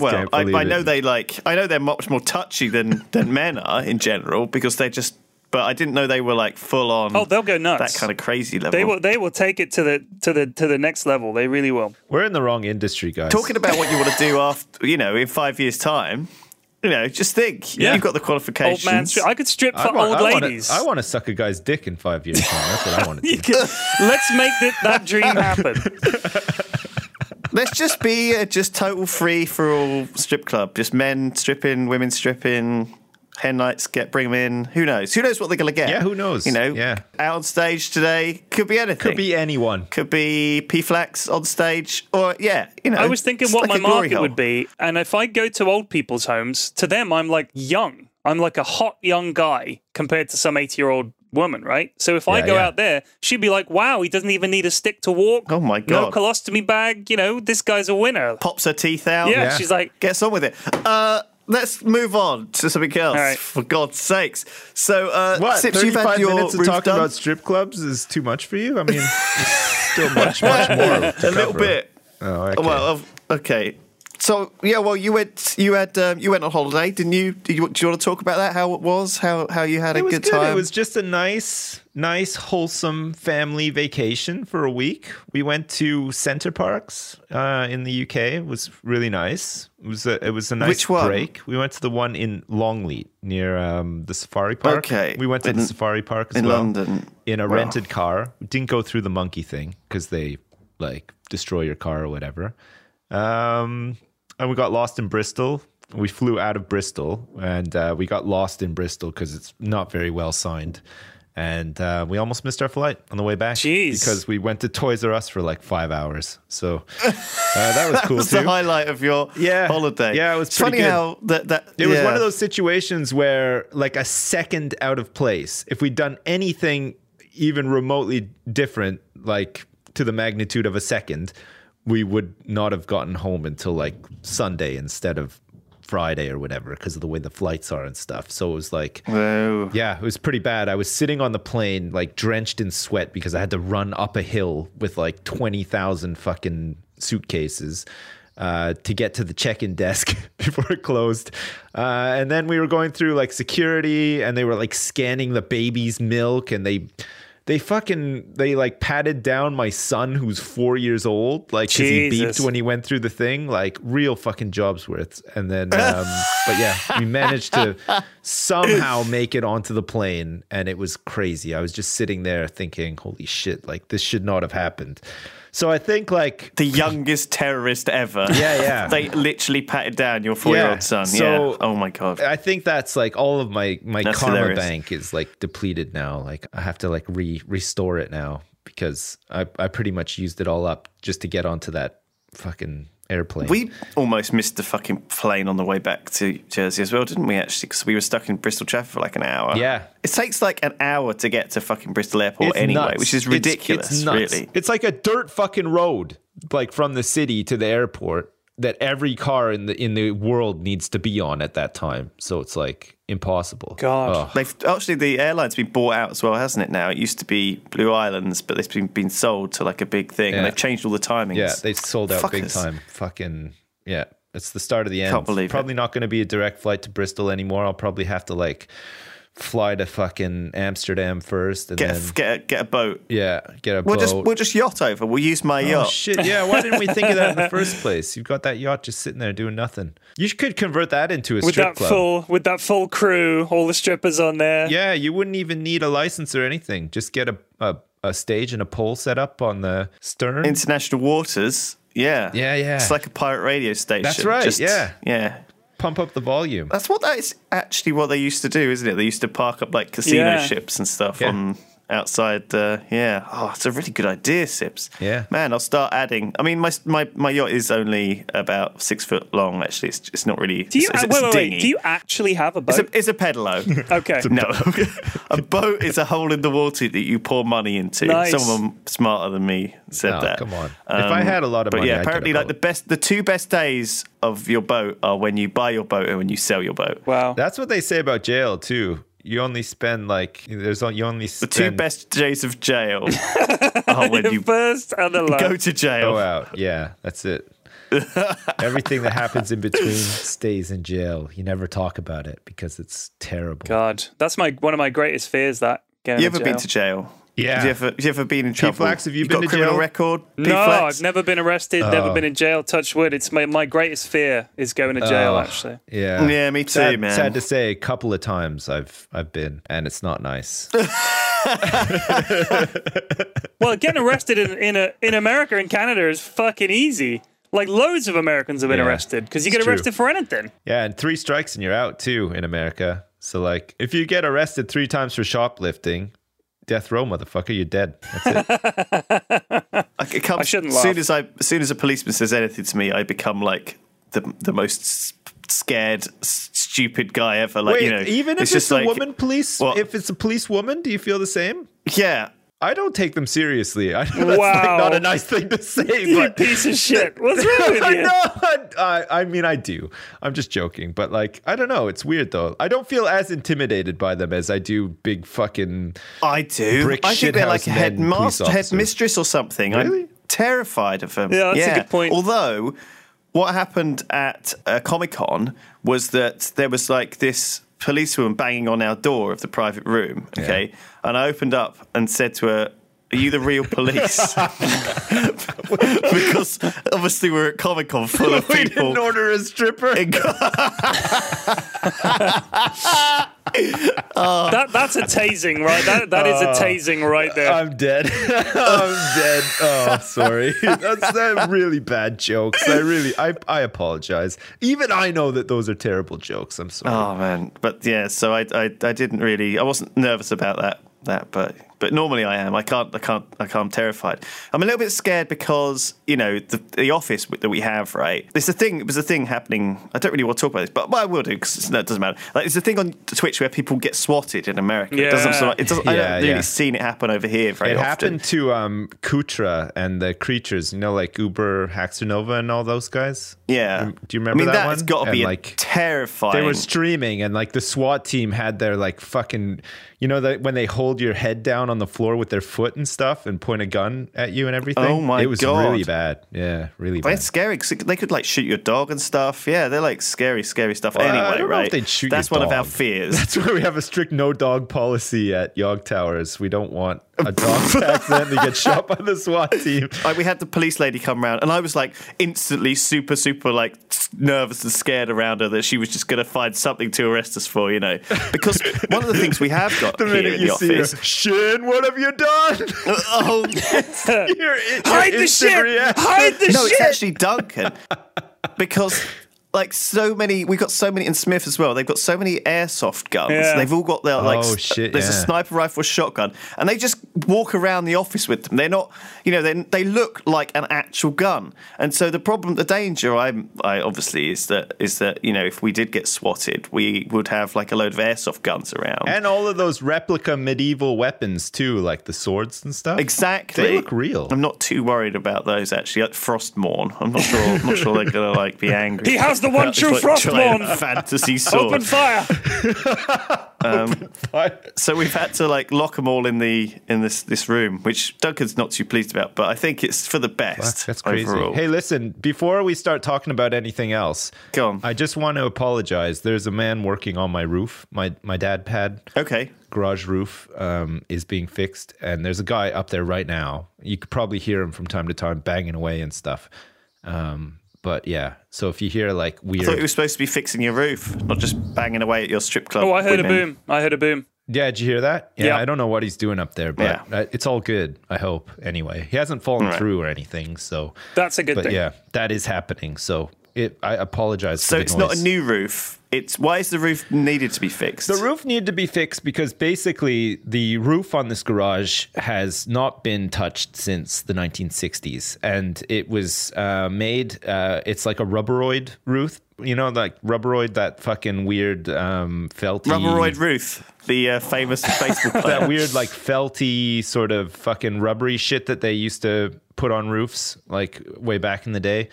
well I, I know they like... I know they're much more touchy than, than men are in general because they just... But I didn't know they were like full on. Oh, they'll go nuts. That kind of crazy level. They will. They will take it to the to the to the next level. They really will. We're in the wrong industry, guys. Talking about what you want to do after, you know, in five years' time. You know, just think. Yeah. You've got the qualifications. Old man stri- I could strip for want, old I ladies. Wanna, I want to suck a guy's dick in five years' time. That's what I want to do. Can, let's make th- that dream happen. Let's just be uh, just total free-for-all strip club. Just men stripping, women stripping, hen nights, get, bring them in. Who knows? Who knows what they're going to get? Yeah, who knows? You know, yeah. Out on stage today, could be anything. Could be anyone. Could be P-Flax on stage. Or, yeah, you know. I was thinking what like my market hole. Would be. And if I go to old people's homes, to them, I'm like young. I'm like a hot young guy compared to some eighty-year-old woman, right? So if yeah, I go yeah. out there, she'd be like, wow, he doesn't even need a stick to walk. Oh my God. No colostomy bag. You know, this guy's a winner. Pops her teeth out. Yeah, yeah. She's like. Gets on with it. Uh, let's move on to something else, right. For God's sakes. So, uh, what, Sips, you've had your minutes of talking done? About strip clubs is too much for you? I mean, still much, much more. A cover. Little bit. Oh, okay. Well, okay. So, yeah, well, you went you had, um, you went on holiday, didn't you? Do you, do you want to talk about that, how it was, how, how you had it a was good, good time? It was just a nice, nice, wholesome family vacation for a week. We went to Centre Parks uh, in the U K. It was really nice. It was a, it was a nice Which one? break. We went to the one in Longleat near um, the Safari Park. Okay. We went to in, the Safari Park as in well. In London. In a wow. rented car. We didn't go through the monkey thing because they, like, destroy your car or whatever. Um... And we got lost in Bristol. We flew out of Bristol, and uh, we got lost in Bristol because it's not very well signed. And uh, we almost missed our flight on the way back. Jeez. Because we went to Toys R Us for like five hours. So uh, that was cool, too. That was too. The highlight of your yeah. holiday. Yeah, it was it's pretty funny good. How that... that it yeah. was one of those situations where like a second out of place, if we'd done anything even remotely different, like to the magnitude of a second... we would not have gotten home until like Sunday instead of Friday or whatever because of the way the flights are and stuff. So it was like, whoa. Yeah, it was pretty bad. I was sitting on the plane like drenched in sweat because I had to run up a hill with like twenty thousand fucking suitcases uh, to get to the check-in desk before it closed. Uh, and then we were going through like security and they were like scanning the baby's milk and they... They fucking, they like patted down my son who's four years old, like because he beeped when he went through the thing, like real fucking jobs worth. And then, um, but yeah, we managed to somehow make it onto the plane and it was crazy. I was just sitting there thinking, holy shit, like this should not have happened. So I think like... The youngest terrorist ever. Yeah, yeah. They literally patted down your four-year-old yeah. son. So yeah. Oh my God. I think that's like all of my, my karma hilarious. bank is like depleted now. Like I have to like re restore it now because I, I pretty much used it all up just to get onto that fucking airplane. We almost missed the fucking plane on the way back to Jersey as well, didn't we actually? Because we were stuck in Bristol traffic for like an hour. Yeah. It takes like an hour to get to fucking Bristol airport it's anyway, nuts. Which is ridiculous, it's, it's nuts. Really. It's like a dirt fucking road, like from the city to the airport that every car in the in the world needs to be on at that time. So it's like impossible. God. Oh. They've actually, the airline's been bought out as well, hasn't it now? It used to be Blue Islands, but it's been, been sold to like a big thing yeah. and they've changed all the timings. Yeah, they've sold out Fuckers. big time. Fucking, yeah. It's the start of the end. Can't believe probably it. Not going to be a direct flight to Bristol anymore. I'll probably have to like fly to fucking Amsterdam first and get then a, get, a, get a boat. Yeah, get a we'll boat. Just, we'll just yacht over. We'll use my oh, yacht. Shit, yeah. Why didn't we think of that in the first place? You've got that yacht just sitting there doing nothing. You could convert that into a with strip that club. Full, with that full crew, all the strippers on there. Yeah, you wouldn't even need a license or anything. Just get a, a, a stage and a pole set up on the stern. International waters. Yeah. Yeah, yeah. It's like a pirate radio station. That's right, just, yeah. Yeah. Pump up the volume. That's what that is actually what they used to do, isn't it? They used to park up like casino yeah. ships and stuff yeah. on outside. Uh, yeah. Oh, it's a really good idea, Sips. Yeah. Man, I'll start adding. I mean, my my, my yacht is only about six foot long, actually. It's, it's not really. Do you, it's, uh, it's wait, wait, wait. Do you actually have a boat? It's a, it's a pedalo. Okay. A no. A boat is a hole in the water that you pour money into. Nice. Someone smarter than me said oh, that. Come on. Um, if I had a lot of but money. But yeah, I'd apparently, like, the best, the two best days of your boat are when you buy your boat and when you sell your boat. Wow. That's what they say about jail too. You only spend like there's you only spend... the two best days of jail are when you first and the last. Go to jail. Go out. Yeah, that's it. Everything that happens in between stays in jail. You never talk about it because it's terrible. God, that's my one of my greatest fears. That going you ever to jail. been to jail? Yeah. Have you ever, have you ever been in trouble? P-Flax, have you, you been got to criminal jail? Record? P-Flax? No, I've never been arrested, oh. never been in jail, touch wood. It's my, my greatest fear is going to jail, oh. actually. Yeah. Yeah, me too, sad, man. Sad to say, a couple of times I've I've been, and it's not nice. Well, getting arrested in in, a, in America and Canada is fucking easy. Like, loads of Americans have been yeah. arrested because you it's get true. arrested for anything. Yeah, and three strikes and you're out, too, in America. So, like, if you get arrested three times for shoplifting... Death row, motherfucker! You're dead. That's it. I, it comes, I shouldn't laugh. Soon as I, as soon as a policeman says anything to me, I become like the the most scared, stupid guy ever. Like, Wait, you know, even if it's, it's just a like, woman police, what? if it's a police woman, do you feel the same? Yeah. I don't take them seriously. I know that's wow. like not a nice thing to say. You but... piece of shit. What's wrong with you? No, I, I mean, I do. I'm just joking. But like, I don't know. It's weird though. I don't feel as intimidated by them as I do big fucking I do. Brick I think they're like a headmaster, headmistress or something. Really? I'm terrified of them. Yeah, that's yeah. a good point. Although, what happened at uh, Comic-Con was that there was like this... policewoman banging on our door of the private room, okay? Yeah. And I opened up and said to her, "Are you the real police?" Because obviously we're at Comic-Con full of people. We didn't order a stripper. oh. that, that's a tasing, right? That, that oh, is a tasing right there. I'm dead. I'm dead. Oh, sorry. That's they're really bad jokes. I really, I, I apologize. Even I know that those are terrible jokes. I'm sorry. Oh man, but yeah. So I, I, I didn't really. I wasn't nervous about that. That, but But normally I am. I can't. I can't. I can't. I'm terrified. I'm a little bit scared because you know the the office that we have, right? It's a thing. It was a thing happening. I don't really want to talk about this, but, but I will do because no, it doesn't matter. Like it's a thing on Twitch where people get swatted in America. Yeah. It doesn't. It doesn't. Yeah, I haven't really yeah. seen it happen over here very it often. It happened to um, Kutra and the creatures. You know, like Uber Haxanova and all those guys. Yeah. Do you remember I mean, that, that one? It's got to be like terrifying. They were streaming and like the SWAT team had their like fucking. You know that when they hold your head down on the floor with their foot and stuff and point a gun at you and everything? Oh, my God. It was God. really bad. Yeah, really bad. That's scary. They could, like, shoot your dog and stuff. Yeah, they're, like, scary, scary stuff well, anyway, I don't right? know if they'd shoot That's your dog. One of our fears. That's why we have a strict no-dog policy at Yog Towers. We don't want a dog to accidentally get shot by the SWAT team. Like, we had the police lady come around, and I was, like, instantly super, super, like, nervous and scared around her that she was just going to find something to arrest us for, you know. Because one of the things we have got the minute you see her, Shin, what have you done? Oh, yes. You're, you're hide the shit! Reaction. Hide the no, shit! No, it's actually Duncan. Because, like, so many, we've got so many, and Smith as well, they've got so many airsoft guns. Yeah. They've all got their, like, oh, shit, there's yeah. a sniper rifle, shotgun, and they just walk around the office with them. They're not, you know, they they look like an actual gun. And so the problem, the danger, I'm, I obviously, is that is that, you know, if we did get swatted, we would have, like, a load of airsoft guns around. And all of those replica medieval weapons, too, like the swords and stuff. Exactly. They look real. I'm not too worried about those, actually. Like Frostmourne. I'm not sure, I'm not sure they're going to, like, be angry. He has the one true like Frostmourne fantasy sword. Open fire. um, Open fire. So we've had to like lock them all in the in this this room, which Duncan's not too pleased about, but I think it's for the best. Fuck, that's crazy. Overall. Hey, listen, before we start talking about anything else, go on. I just want to apologize. There's a man working on my roof. My my dad pad. Okay. Garage roof um, is being fixed, and there's a guy up there right now. You could probably hear him from time to time banging away and stuff. Um, But yeah, so if you hear like weird... I thought you were supposed to be fixing your roof, not just banging away at your strip club. Oh, I heard women. a boom. I heard a boom. Yeah, did you hear that? Yeah, yeah. I don't know what he's doing up there, but yeah. it's all good, I hope, anyway. He hasn't fallen right. through or anything, so... That's a good but thing. But yeah, that is happening, so it, I apologize so for the noise. So it's not a new roof. It's why is the roof needed to be fixed? The roof needed to be fixed because basically the roof on this garage has not been touched since the nineteen sixties, and it was uh, made. Uh, it's like a rubberoid roof, you know, like rubberoid, that fucking weird um, felty rubberoid roof, the uh, famous Facebook player. That weird like felty sort of fucking rubbery shit that they used to put on roofs like way back in the day.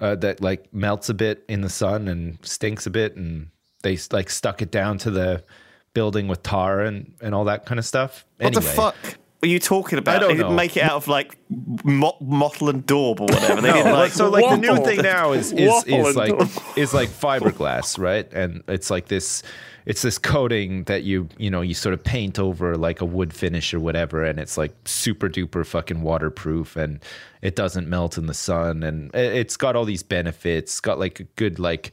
Uh, that like melts a bit in the sun and stinks a bit, and they like stuck it down to the building with tar and, and all that kind of stuff. What anyway. the fuck were you talking about? I don't they know. Didn't make it out of like mot- mottle and daub or whatever. They no, didn't like so like waffle. The new thing now is is, is, is like is like fiberglass, right? And it's like this it's this coating that you you know you sort of paint over like a wood finish or whatever, and it's like super duper fucking waterproof and it doesn't melt in the sun, and it's got all these benefits. It's got like a good like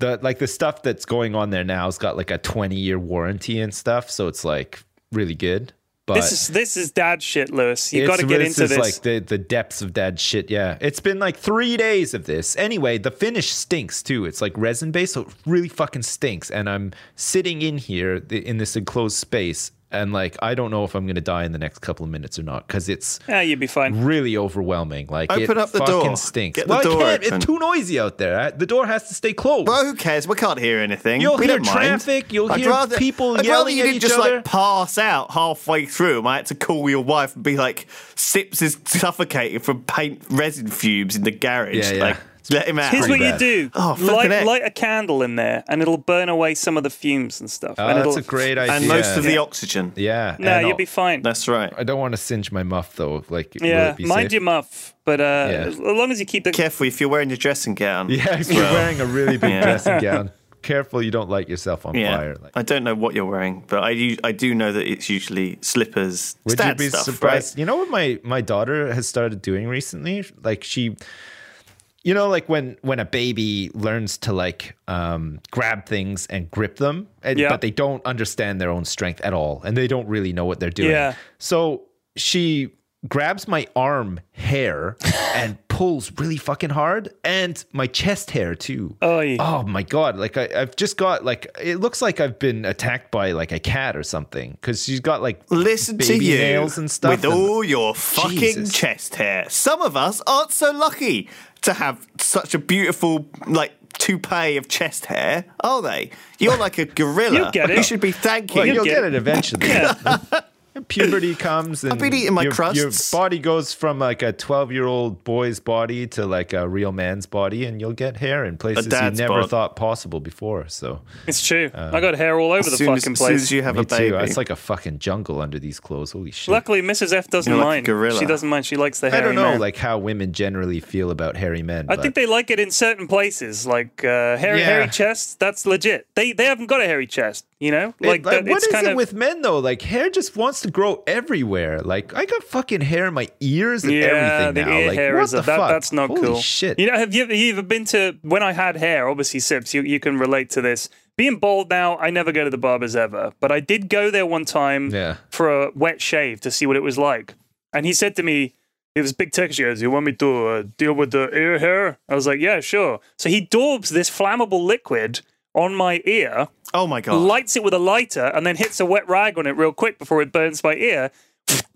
the like the stuff that's going on there now has got like a twenty year warranty and stuff, so it's like really good. But this is this is dad shit, Lewis. You've got to get this into is this. It's like the, the depths of dad shit, yeah. It's been like three days of this. Anyway, the finish stinks too. It's like resin-based, so it really fucking stinks. And I'm sitting in here in this enclosed space, and like I don't know if I'm going to die in the next couple of minutes or not, because it's yeah, you'd be fine. Really overwhelming. Like Open it up the fucking door. Stinks. Get well, the door I can't. Open. It's too noisy out there. Right? The door has to stay closed. Well, who cares? We can't hear anything. You'll we hear don't traffic. Mind. You'll I'd hear rather, people I'd yelling at each other. You didn't just like pass out halfway through. I had to call your wife and be like, "Sips is suffocating from paint resin fumes in the garage." Yeah, yeah. Like, let him out. Here's what bad. you do. Oh, light, light a candle in there, and it'll burn away some of the fumes and stuff. Oh, and that's a great idea. And most of yeah. the oxygen. Yeah. No, and you'll I'll, be fine. That's right. I don't want to singe my muff, though. Like, yeah, will it be mind safe? Your muff. But uh, yeah. as long as you keep the... Careful if you're wearing your dressing gown. Yeah, if you're wearing a really big yeah. dressing gown. Careful you don't light yourself on yeah. fire. Like, I don't know what you're wearing, but I I do know that it's usually slippers. Would you be stuff, surprised? Right? You know what my, my daughter has started doing recently? Like, she... You know, like when, when a baby learns to like um, grab things and grip them, and, yeah. but they don't understand their own strength at all, and they don't really know what they're doing. Yeah. So she grabs my arm hair and pulls really fucking hard, and my chest hair too. Oh, yeah. Oh my God. Like I, I've just got like, it looks like I've been attacked by like a cat or something. Cause she's got like Listen baby to you nails and stuff. With and, all your fucking Jesus. chest hair. Some of us aren't so lucky to have such a beautiful, like, toupee of chest hair, are they? You're like a gorilla. You'll get it. You should be thanking. Well, you'll, you'll get, get it eventually. Yeah. Puberty comes and I've been eating my your, crusts. Your body goes from like a twelve-year-old boy's body to like a real man's body, and you'll get hair in places you never bod. thought possible before. So it's true. Uh, I got hair all over the fucking as, place. As soon as you have Me a baby. Too. It's like a fucking jungle under these clothes. Holy shit. Luckily, Missus F doesn't You're mind. Like she doesn't mind. She likes the hairy I don't know man. like how women generally feel about hairy men. I but... think they like it in certain places. Like uh, hairy, yeah. hairy chests, that's legit. They, they haven't got a hairy chest. You know, like, it, like that, what it's is kind it of... with men though? Like hair just wants to grow everywhere. Like I got fucking hair in my ears and yeah, everything now. Like hair what is the a, fuck? That, that's not Holy cool. Shit. You know, have you, have you ever been to when I had hair? Obviously, Sips, you, you can relate to this. Being bald now, I never go to the barbers ever, but I did go there one time yeah. for a wet shave to see what it was like, and he said to me. It was big Turkish. He goes, you want me to uh, deal with the ear hair? I was like, yeah, sure. So he daubs this flammable liquid on my ear. Oh my God. Lights it with a lighter and then hits a wet rag on it real quick before it burns my ear.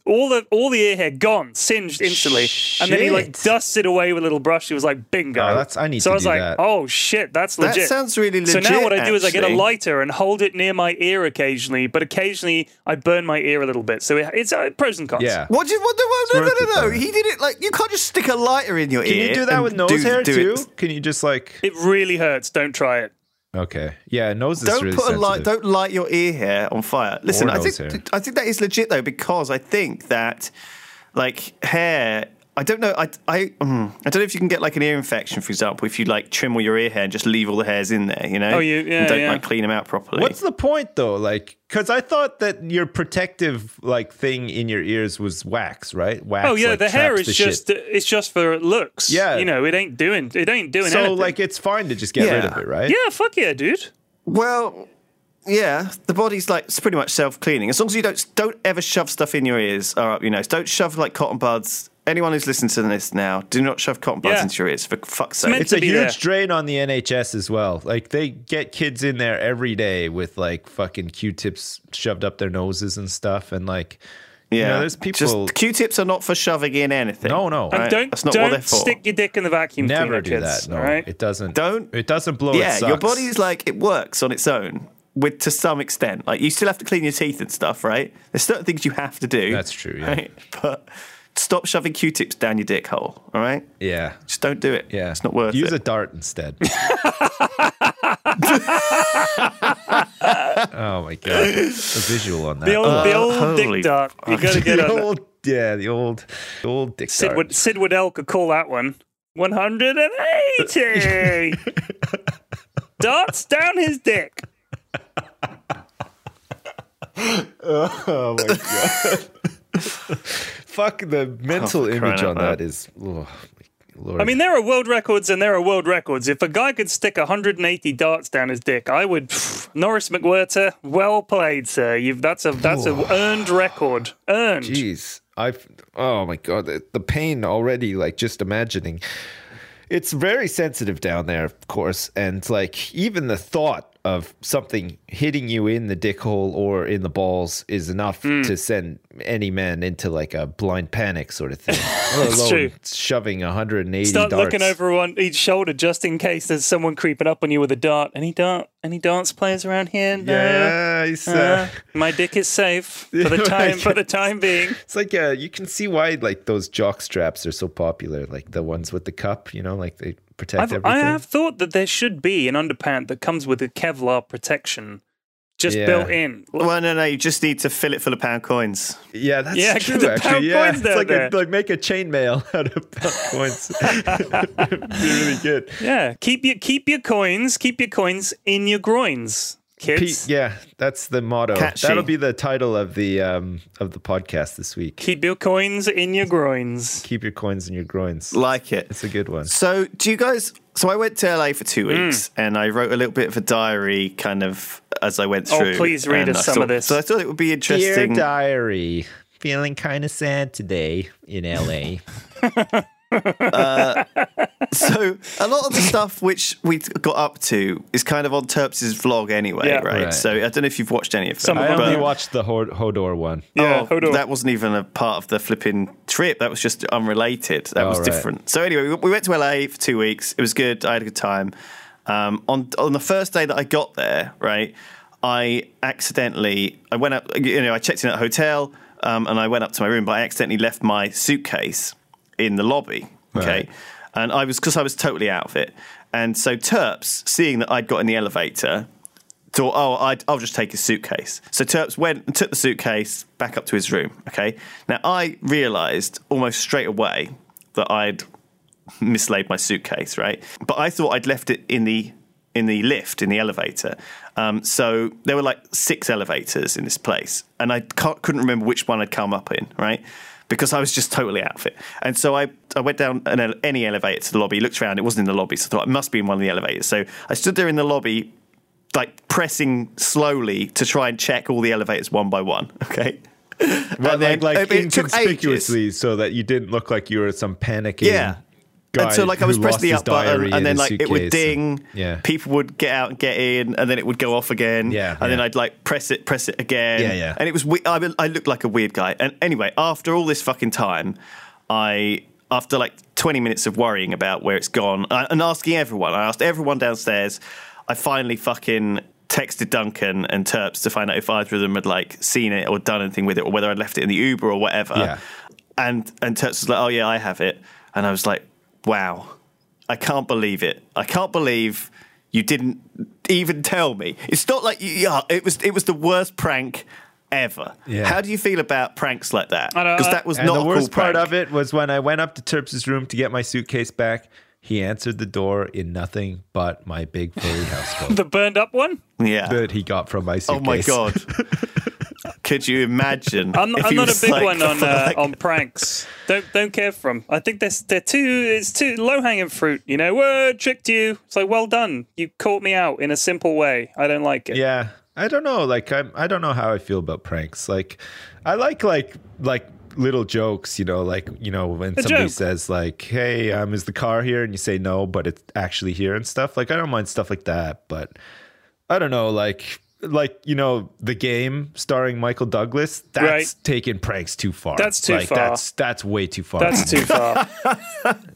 All the all the ear hair gone, singed instantly. Shit. And then he like dusts it away with a little brush. He was like, bingo. Oh, that's, I need so to I was do like, that. oh shit, that's legit. That sounds really legit. So now what I actually. do is I get a lighter and hold it near my ear occasionally, but occasionally I burn my ear a little bit. So it, it's uh, pros and cons. Yeah. What do you, what, no, no, no, no, no. He did it like, you can't just stick a lighter in your Can ear. Can you do that with nose do, hair do too? It. Can you just like. It really hurts. Don't try it. Okay. Yeah, nose is don't really put a light, Don't light your ear hair on fire. Listen, I think hair. I think that is legit though, because I think that like hair. I don't know. I I mm, I don't know if you can get like an ear infection, for example, if you like trim all your ear hair and just leave all the hairs in there, you know, oh, you, yeah, and don't yeah. like clean them out properly. What's the point though? Like, because I thought that your protective like thing in your ears was wax, right? Wax. Oh yeah, like, the hair is the just shit. it's just for looks. Yeah, you know, it ain't doing it ain't doing so, anything. So like, it's fine to just get yeah. rid of it, right? Yeah, fuck yeah, dude. Well. Yeah, the body's like it's pretty much self-cleaning. As long as you don't don't ever shove stuff in your ears, or up your nose. Don't shove like cotton buds. Anyone who's listening to this now, do not shove cotton buds yeah. into your ears, for fuck's sake. It's, it's a huge there. drain on the N H S as well. Like they get kids in there every day with like fucking Q-tips shoved up their noses and stuff, and like. Yeah, you know, there's people. Just, Q-tips are not for shoving in anything. No, no, right? don't, that's not don't what they're for. Stick your dick in the vacuum. Never do kids, that. No, right? it doesn't. Don't. It doesn't blow. Yeah, it sucks. Your body's like it works on its own. With to some extent, like you still have to clean your teeth and stuff, right? There's certain things you have to do. That's true, yeah. Right? But stop shoving Q-tips down your dick hole, all right? Yeah. Just don't do it. Yeah. It's not worth Use it. Use a dart instead. Oh, my God. A visual on that. The old, oh, the old dick dart. You got to get the on old, that. Yeah, the old, the old dick Sid dart. Would, Sid Waddell could call that one one hundred eighty darts down his dick. Oh my God. Fuck the mental oh, image on that, that is oh, Lord. I mean there are world records and there are world records. If a guy could stick one hundred eighty darts down his dick, I would pff, Norris McWhirter, well played, sir. You've that's a that's oh. an earned record. Earned. Jeez. I've oh my God, the, the pain already, like just imagining. It's very sensitive down there, of course, and like even the thought of something hitting you in the dick hole or in the balls is enough mm. to send any man into like a blind panic sort of thing. It's true. Shoving one hundred eighty Start darts. Looking over on each shoulder just in case there's someone creeping up on you with a dart. Any dart? Any dance players around here? No. Yeah, uh, uh, my dick is safe for the time for the time being. It's like uh, you can see why like those jock straps are so popular, like the ones with the cup. You know, like they. Protect I've, everything. I have thought that there should be an underpant that comes with a Kevlar protection just yeah. built in. Well, no, no, you just need to fill it full of pound coins. Yeah, that's yeah, true, the actually. Pound yeah, coins it's like, there. A, like make a chainmail out of pound coins. It'd be really good. Yeah, keep your, keep your coins, keep your coins in your groins, kids. Pete, yeah, that's the motto. Catchy. That'll be the title of the um, of the podcast this week. Keep your coins in your groins. Keep your coins in your groins. Like it. It's a good one. So, do you guys? So, I went to L A for two weeks, mm. and I wrote a little bit of a diary, kind of as I went through. Oh, please read us some thought, of this. So, I thought it would be interesting. Dear diary, feeling kind of sad today in L A uh, so a lot of the stuff which we got up to is kind of on Terps' vlog anyway, yeah. right? right? So I don't know if you've watched any of them. Some I of them. only watched the Hodor one. Yeah, oh, Hodor. That wasn't even a part of the flipping trip. That was just unrelated. That oh, was right. different. So anyway, we went to L A for two weeks. It was good. I had a good time. Um, on on the first day that I got there, right, I accidentally I went up. You know, I checked in at a hotel um, and I went up to my room, but I accidentally left my suitcase in the lobby, okay, right. and I was because I was totally out of it, and so Terps, seeing that I'd got in the elevator, thought, "Oh, I'd, I'll just take his suitcase." So Terps went and took the suitcase back up to his room. Okay, now I realised almost straight away that I'd mislaid my suitcase, right? But I thought I'd left it in the in the lift in the elevator. Um, so there were like six elevators in this place, and I can't, couldn't remember which one I'd come up in, right? Because I was just totally out of it. And so I, I went down an ele- any elevator to the lobby, looked around, it wasn't in the lobby, so I thought it must be in one of the elevators. So I stood there in the lobby, like pressing slowly to try and check all the elevators one by one, okay? Well, and then, like, like it inconspicuously, so that you didn't look like you were some panicking yeah. guy. And so, like, I was pressing the up button, and then, like, it would ding, and, yeah. people would get out and get in, and then it would go off again, yeah, and yeah. then I'd, like, press it, press it again, yeah, yeah. and it was, we- I, I looked like a weird guy, and anyway, after all this fucking time, I, after, like, twenty minutes of worrying about where it's gone, I, and asking everyone, I asked everyone downstairs, I finally fucking texted Duncan and Terps to find out if either of them had, like, seen it or done anything with it, or whether I'd left it in the Uber or whatever, yeah. and, and Terps was like, oh, yeah, I have it, and I was like, wow, I can't believe it. I can't believe you didn't even tell me. It's not like, you, yeah, it was it was the worst prank ever. Yeah. How do you feel about pranks like that? Because that was and not a cool prank. The worst part of it was when I went up to Terps' room to get my suitcase back, he answered the door in nothing but my big furry house coat. The burned up one? Yeah. That he got from my suitcase. Oh, my God. Could you imagine? I'm, I'm not a big like, one on uh, on pranks. Don't don't care for them. I think they're they're too it's too low hanging fruit. You know, whoa, tricked you. It's like, well done, you caught me out in a simple way. I don't like it. Yeah, I don't know. Like I I don't know how I feel about pranks. Like I like like like little jokes. You know, like you know when a somebody joke. says like, hey, um, is the car here? And you say no, but it's actually here and stuff. Like I don't mind stuff like that, but I don't know like. Like, you know, the game starring Michael Douglas, that's right. taking pranks too far. That's too like, far. That's that's way too far. That's too far.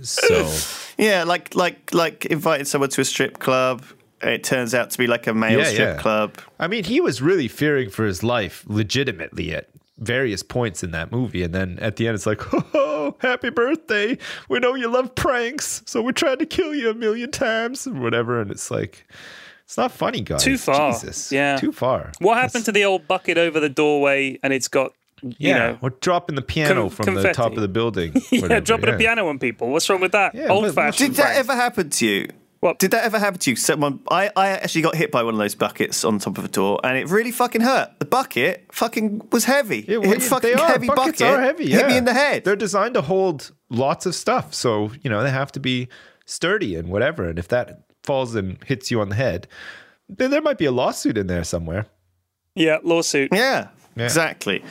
So yeah, like like like inviting someone to a strip club. It turns out to be like a male yeah, strip yeah. club. I mean, he was really fearing for his life, legitimately at various points in that movie, and then at the end, it's like, oh, happy birthday! We know you love pranks, so we tried to kill you a million times and whatever. And it's like. It's not funny, guys. Too far. Jesus. Yeah. Too far. What happened That's... to the old bucket over the doorway and it's got, you yeah. know. Or dropping the piano com- from confetti. the top of the building. yeah, whatever. dropping yeah. a piano on people. What's wrong with that? Yeah, old-fashioned. Did that ever happen to you? What? Did that ever happen to you? Someone, I, I actually got hit by one of those buckets on top of a door and it really fucking hurt. The bucket fucking was heavy. Yeah, well, it fucking they are. heavy Buckets bucket are heavy, yeah. hit me in the head. They're designed to hold lots of stuff. So, you know, they have to be sturdy and whatever. And if that falls and hits you on the head, then there might be a lawsuit in there somewhere. Yeah, lawsuit. Yeah, yeah. exactly.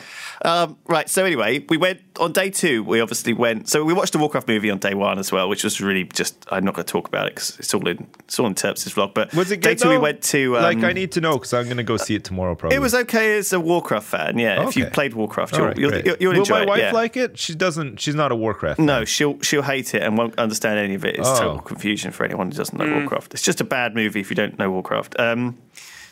Um, right, so anyway, we went on day two, we obviously went, so we watched the Warcraft movie on day one as well, which was really just, I'm not going to talk about it because it's all in it's all in Terps' vlog, but was it good, day two though? we went to... Um, like, I need to know because I'm going to go see it tomorrow probably. It was okay as a Warcraft fan, yeah. Oh, okay. If you played Warcraft, you'll, right, you'll, you'll, you'll enjoy it. Will my wife it, yeah. like it? She doesn't, she's not a Warcraft fan. No, she'll, she'll hate it and won't understand any of it. It's oh. total confusion for anyone who doesn't know mm. Warcraft. It's just a bad movie if you don't know Warcraft. Um,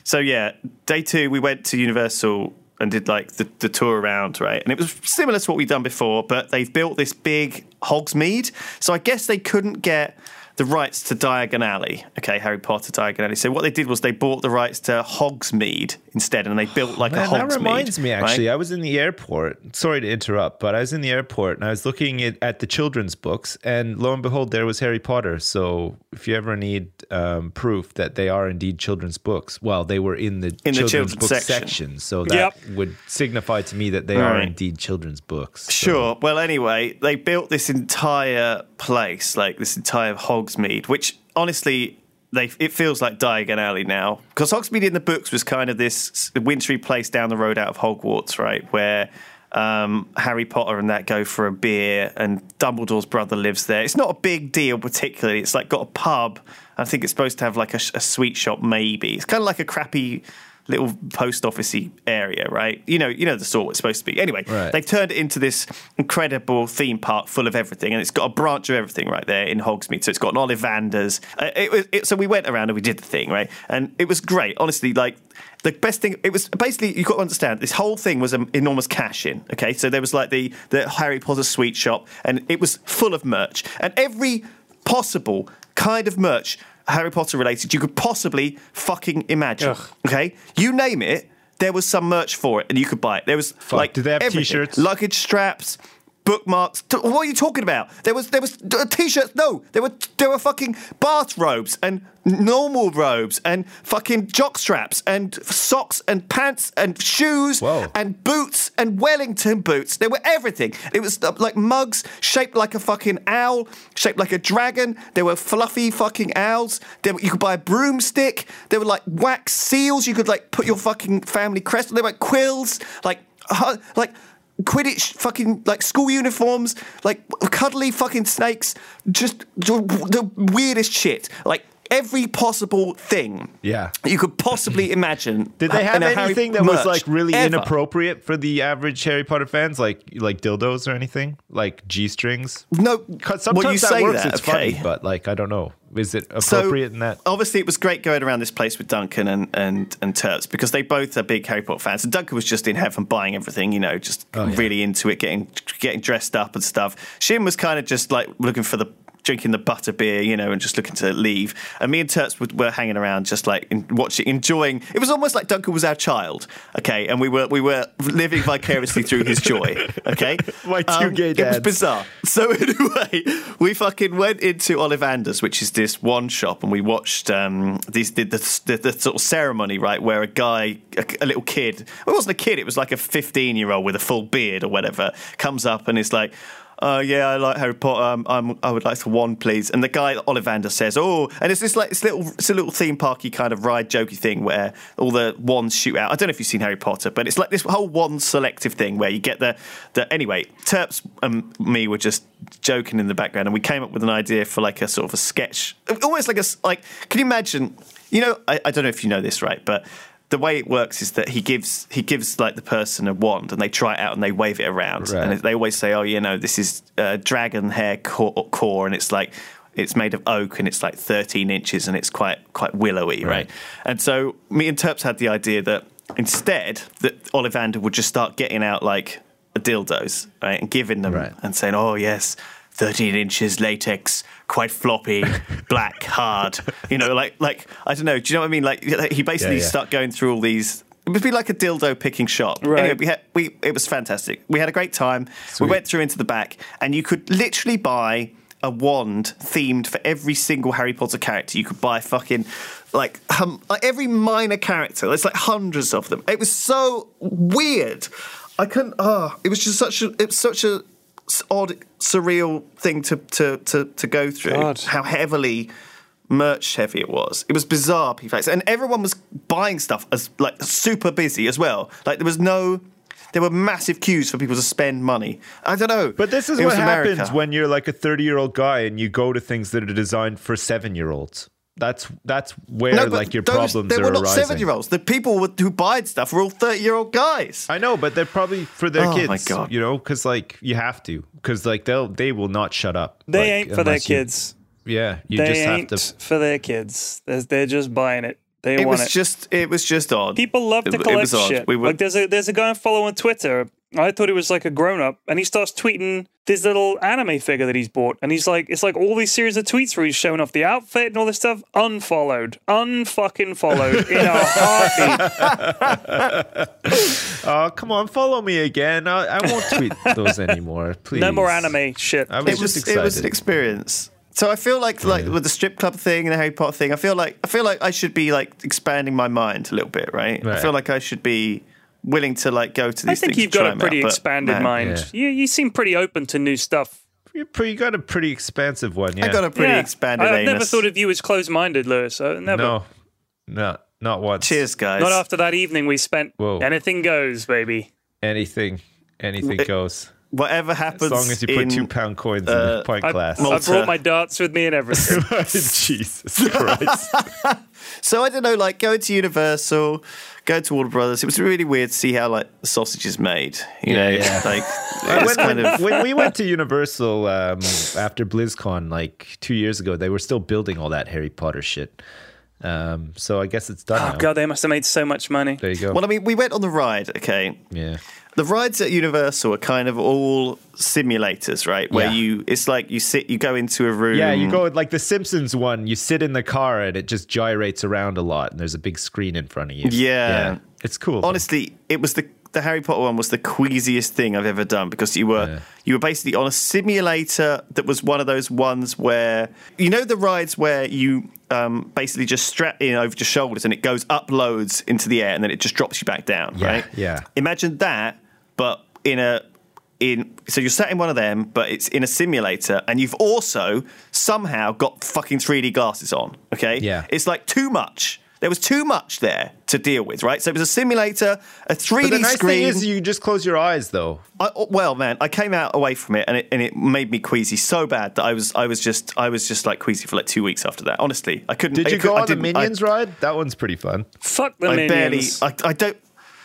so yeah, day two, we went to Universal and did like the, the tour around, right? And it was similar to what we'd done before, but they've built this big Hogsmeade. So I guess they couldn't get the rights to Diagon Alley, okay, Harry Potter Diagon Alley. So what they did was they bought the rights to Hogsmeade instead, and they built like oh, man, a Hogsmeade. That reminds me, actually, right? I was in the airport. Sorry to interrupt, but I was in the airport, and I was looking at, at the children's books, and lo and behold, there was Harry Potter. So if you ever need um, proof that they are indeed children's books, well, they were in the in children's, the children's book section. section so that yep. would signify to me that they right. are indeed children's books. So. Sure. Well, anyway, they built this entire place, like this entire Hogsmeade. Hogsmeade, which honestly, they it feels like Diagon Alley now, because Hogsmeade in the books was kind of this wintry place down the road out of Hogwarts, right? Where um, Harry Potter and that go for a beer, and Dumbledore's brother lives there. It's not a big deal particularly. It's like got a pub. I think it's supposed to have like a, a sweet shop maybe. It's kind of like a crappy little post officey area, right? You know, you know the sort it's supposed to be. Anyway, right. They've turned it into this incredible theme park full of everything, and it's got a branch of everything right there in Hogsmeade. So it's got an Ollivander's. Uh, it was, it, so we went around and we did the thing, right? And it was great, honestly. Like the best thing, it was basically, you've got to understand, this whole thing was an enormous cash in. Okay, so there was like the the Harry Potter sweet shop, and it was full of merch and every possible kind of merch. Harry Potter related, you could possibly fucking imagine. Ugh. Okay? You name it, there was some merch for it and you could buy it. There was Fuck. like, did they have everything. T-shirts? Luggage straps, bookmarks. T- what are you talking about? There was there was uh, t-shirts. No, there were there were fucking bathrobes and normal robes and fucking jock straps and socks and pants and shoes Whoa. and boots and Wellington boots. There were everything. It was uh, like mugs shaped like a fucking owl, shaped like a dragon. There were fluffy fucking owls. There were, you could buy a broomstick. There were like wax seals. You could like put your fucking family crest. There were like quills, like uh, like. Quidditch fucking, like, school uniforms, like, cuddly fucking snakes, just the weirdest shit. Like, every possible thing yeah. you could possibly imagine. Did they have anything that was, like, really ever. inappropriate for the average Harry Potter fans? Like, like dildos or anything? Like, G-strings? No. Sometimes well, you that say works, that, it's okay. funny, but, like, I don't know. Is it appropriate so, in that? Obviously, it was great going around this place with Duncan and, and, and Terps because they both are big Harry Potter fans. And Duncan was just in heaven buying everything, you know, just oh, yeah. really into it, getting getting dressed up and stuff. Shin was kind of just like looking for the, drinking the butter beer, you know, and just looking to leave. And me and Terps were, were hanging around just like in, watching, enjoying. It was almost like Duncan was our child, okay? And we were we were living vicariously through his joy, okay? My two um, gay dads. It was bizarre. So anyway, we fucking went into Ollivander's, which is this one shop, and we watched um, these the, the, the, the sort of ceremony, right, where a guy, a, a little kid, well, it wasn't a kid, it was like a fifteen-year-old with a full beard or whatever, comes up and is like, oh, uh, yeah, I like Harry Potter. Um, I'm, I would like to one, please. And the guy, Ollivander, says, oh, and it's this like this little, it's a little theme parky kind of ride jokey thing where all the wands shoot out. I don't know if you've seen Harry Potter, but it's like this whole wand selective thing where you get the, the anyway, Terps and me were just joking in the background, and we came up with an idea for like a sort of a sketch, almost like a, like, can you imagine, you know, I, I don't know if you know this, right, but the way it works is that he gives he gives like the person a wand and they try it out and they wave it around right. and they always say, oh, you know, this is uh, dragon hair core, core and it's like it's made of oak and it's like thirteen inches and it's quite quite willowy, right? right? And so me and Terps had the idea that instead that Ollivander would just start getting out like dildos, right, and giving them right. and saying, oh yes, thirteen inches latex, quite floppy, black, hard. You know, like, like I don't know. Do you know what I mean? Like, like he basically yeah, yeah. started going through all these. It would be like a dildo picking shop. Right. Anyway, we had, we, it was fantastic. We had a great time. Sweet. We went through into the back, and you could literally buy a wand themed for every single Harry Potter character. You could buy fucking, like, um, like every minor character. There's like hundreds of them. It was so weird. I couldn't, oh, it was just such a, it was such a, odd, surreal thing to to, to, to go through. God. How heavily merch heavy it was. It was bizarre, P-Flax. And everyone was buying stuff as like super busy as well. Like there was no, there were massive queues for people to spend money. I don't know. But this is it what happens America. when you're like a thirty-year-old guy and you go to things that are designed for seven-year-olds. That's that's where no, like your those, problems are arising. They were not seven year olds. The people who buyed stuff were all thirty year old guys. I know, but they're probably for their oh kids. My God. You know, because like you have to, because like they'll they will not shut up. They like, ain't for their you, kids. Yeah, you they just ain't have to for their kids. They're, they're just buying it. They it want was it. Just it was just odd. People love to it, collect it shit. We were, like there's a there's a guy I follow on Twitter. I thought he was like a grown up, and he starts tweeting this little anime figure that he's bought, and he's like, it's like all these series of tweets where he's showing off the outfit and all this stuff. Unfollowed, unfucking followed in a heartbeat. Oh, come on, follow me again. I, I won't tweet those anymore, please. No more anime shit. I was it just was, excited. It was an experience. So I feel like, like yeah. with the strip club thing and the Harry Potter thing, I feel like I feel like I should be like expanding my mind a little bit, right? right. I feel like I should be willing to like go to these things. I think you've got a pretty out, expanded but, mind. Yeah. You you seem pretty open to new stuff. You pretty got a pretty expansive one. Yeah, I got a pretty yeah. expanded. I've anus. never thought of you as closed-minded, Lewis. I never. No, no, not once. Cheers, guys. Not after that evening we spent. Whoa. Anything goes, baby. Anything. Anything it, goes. Whatever happens. As long as you put in, two pound coins uh, in the pint I, glass. Malta. I brought my darts with me and everything. Jesus Christ. So I don't know, like going to Universal, going to Warner Brothers, it was really weird to see how like the sausage is made. You yeah, know, yeah. like it was kind of when we went to Universal um, after BlizzCon like two years ago, they were still building all that Harry Potter shit. Um, so I guess it's done. Oh now. God, they must have made so much money. There you go. Well, I mean, we went on the ride. Okay. Yeah. The rides at Universal are kind of all simulators, right? Where yeah. you, it's like you sit, you go into a room. Yeah, you go like the Simpsons one. You sit in the car and it just gyrates around a lot, and there's a big screen in front of you. Yeah, yeah. It's cool. Honestly, man. It was the the Harry Potter one was the queasiest thing I've ever done because you were yeah. you were basically on a simulator that was one of those ones where you know the rides where you. Um, basically just strap in over your shoulders and it goes up loads into the air and then it just drops you back down, yeah, right? Yeah. Imagine that, but in a in so you're sat in one of them, but it's in a simulator, and you've also somehow got fucking three D glasses on. Okay, yeah. It's like too much. There was too much there to deal with, right? So it was a simulator, a three D screen. But the nice screen. thing is you just close your eyes, though. I, well, man, I came out away from it, and it and it made me queasy so bad that I was I was just I was just like queasy for like two weeks after that. Honestly, I couldn't. Did you I, go I, on I the Minions I, ride? That one's pretty fun. Fuck the I Minions. Barely, I, I don't.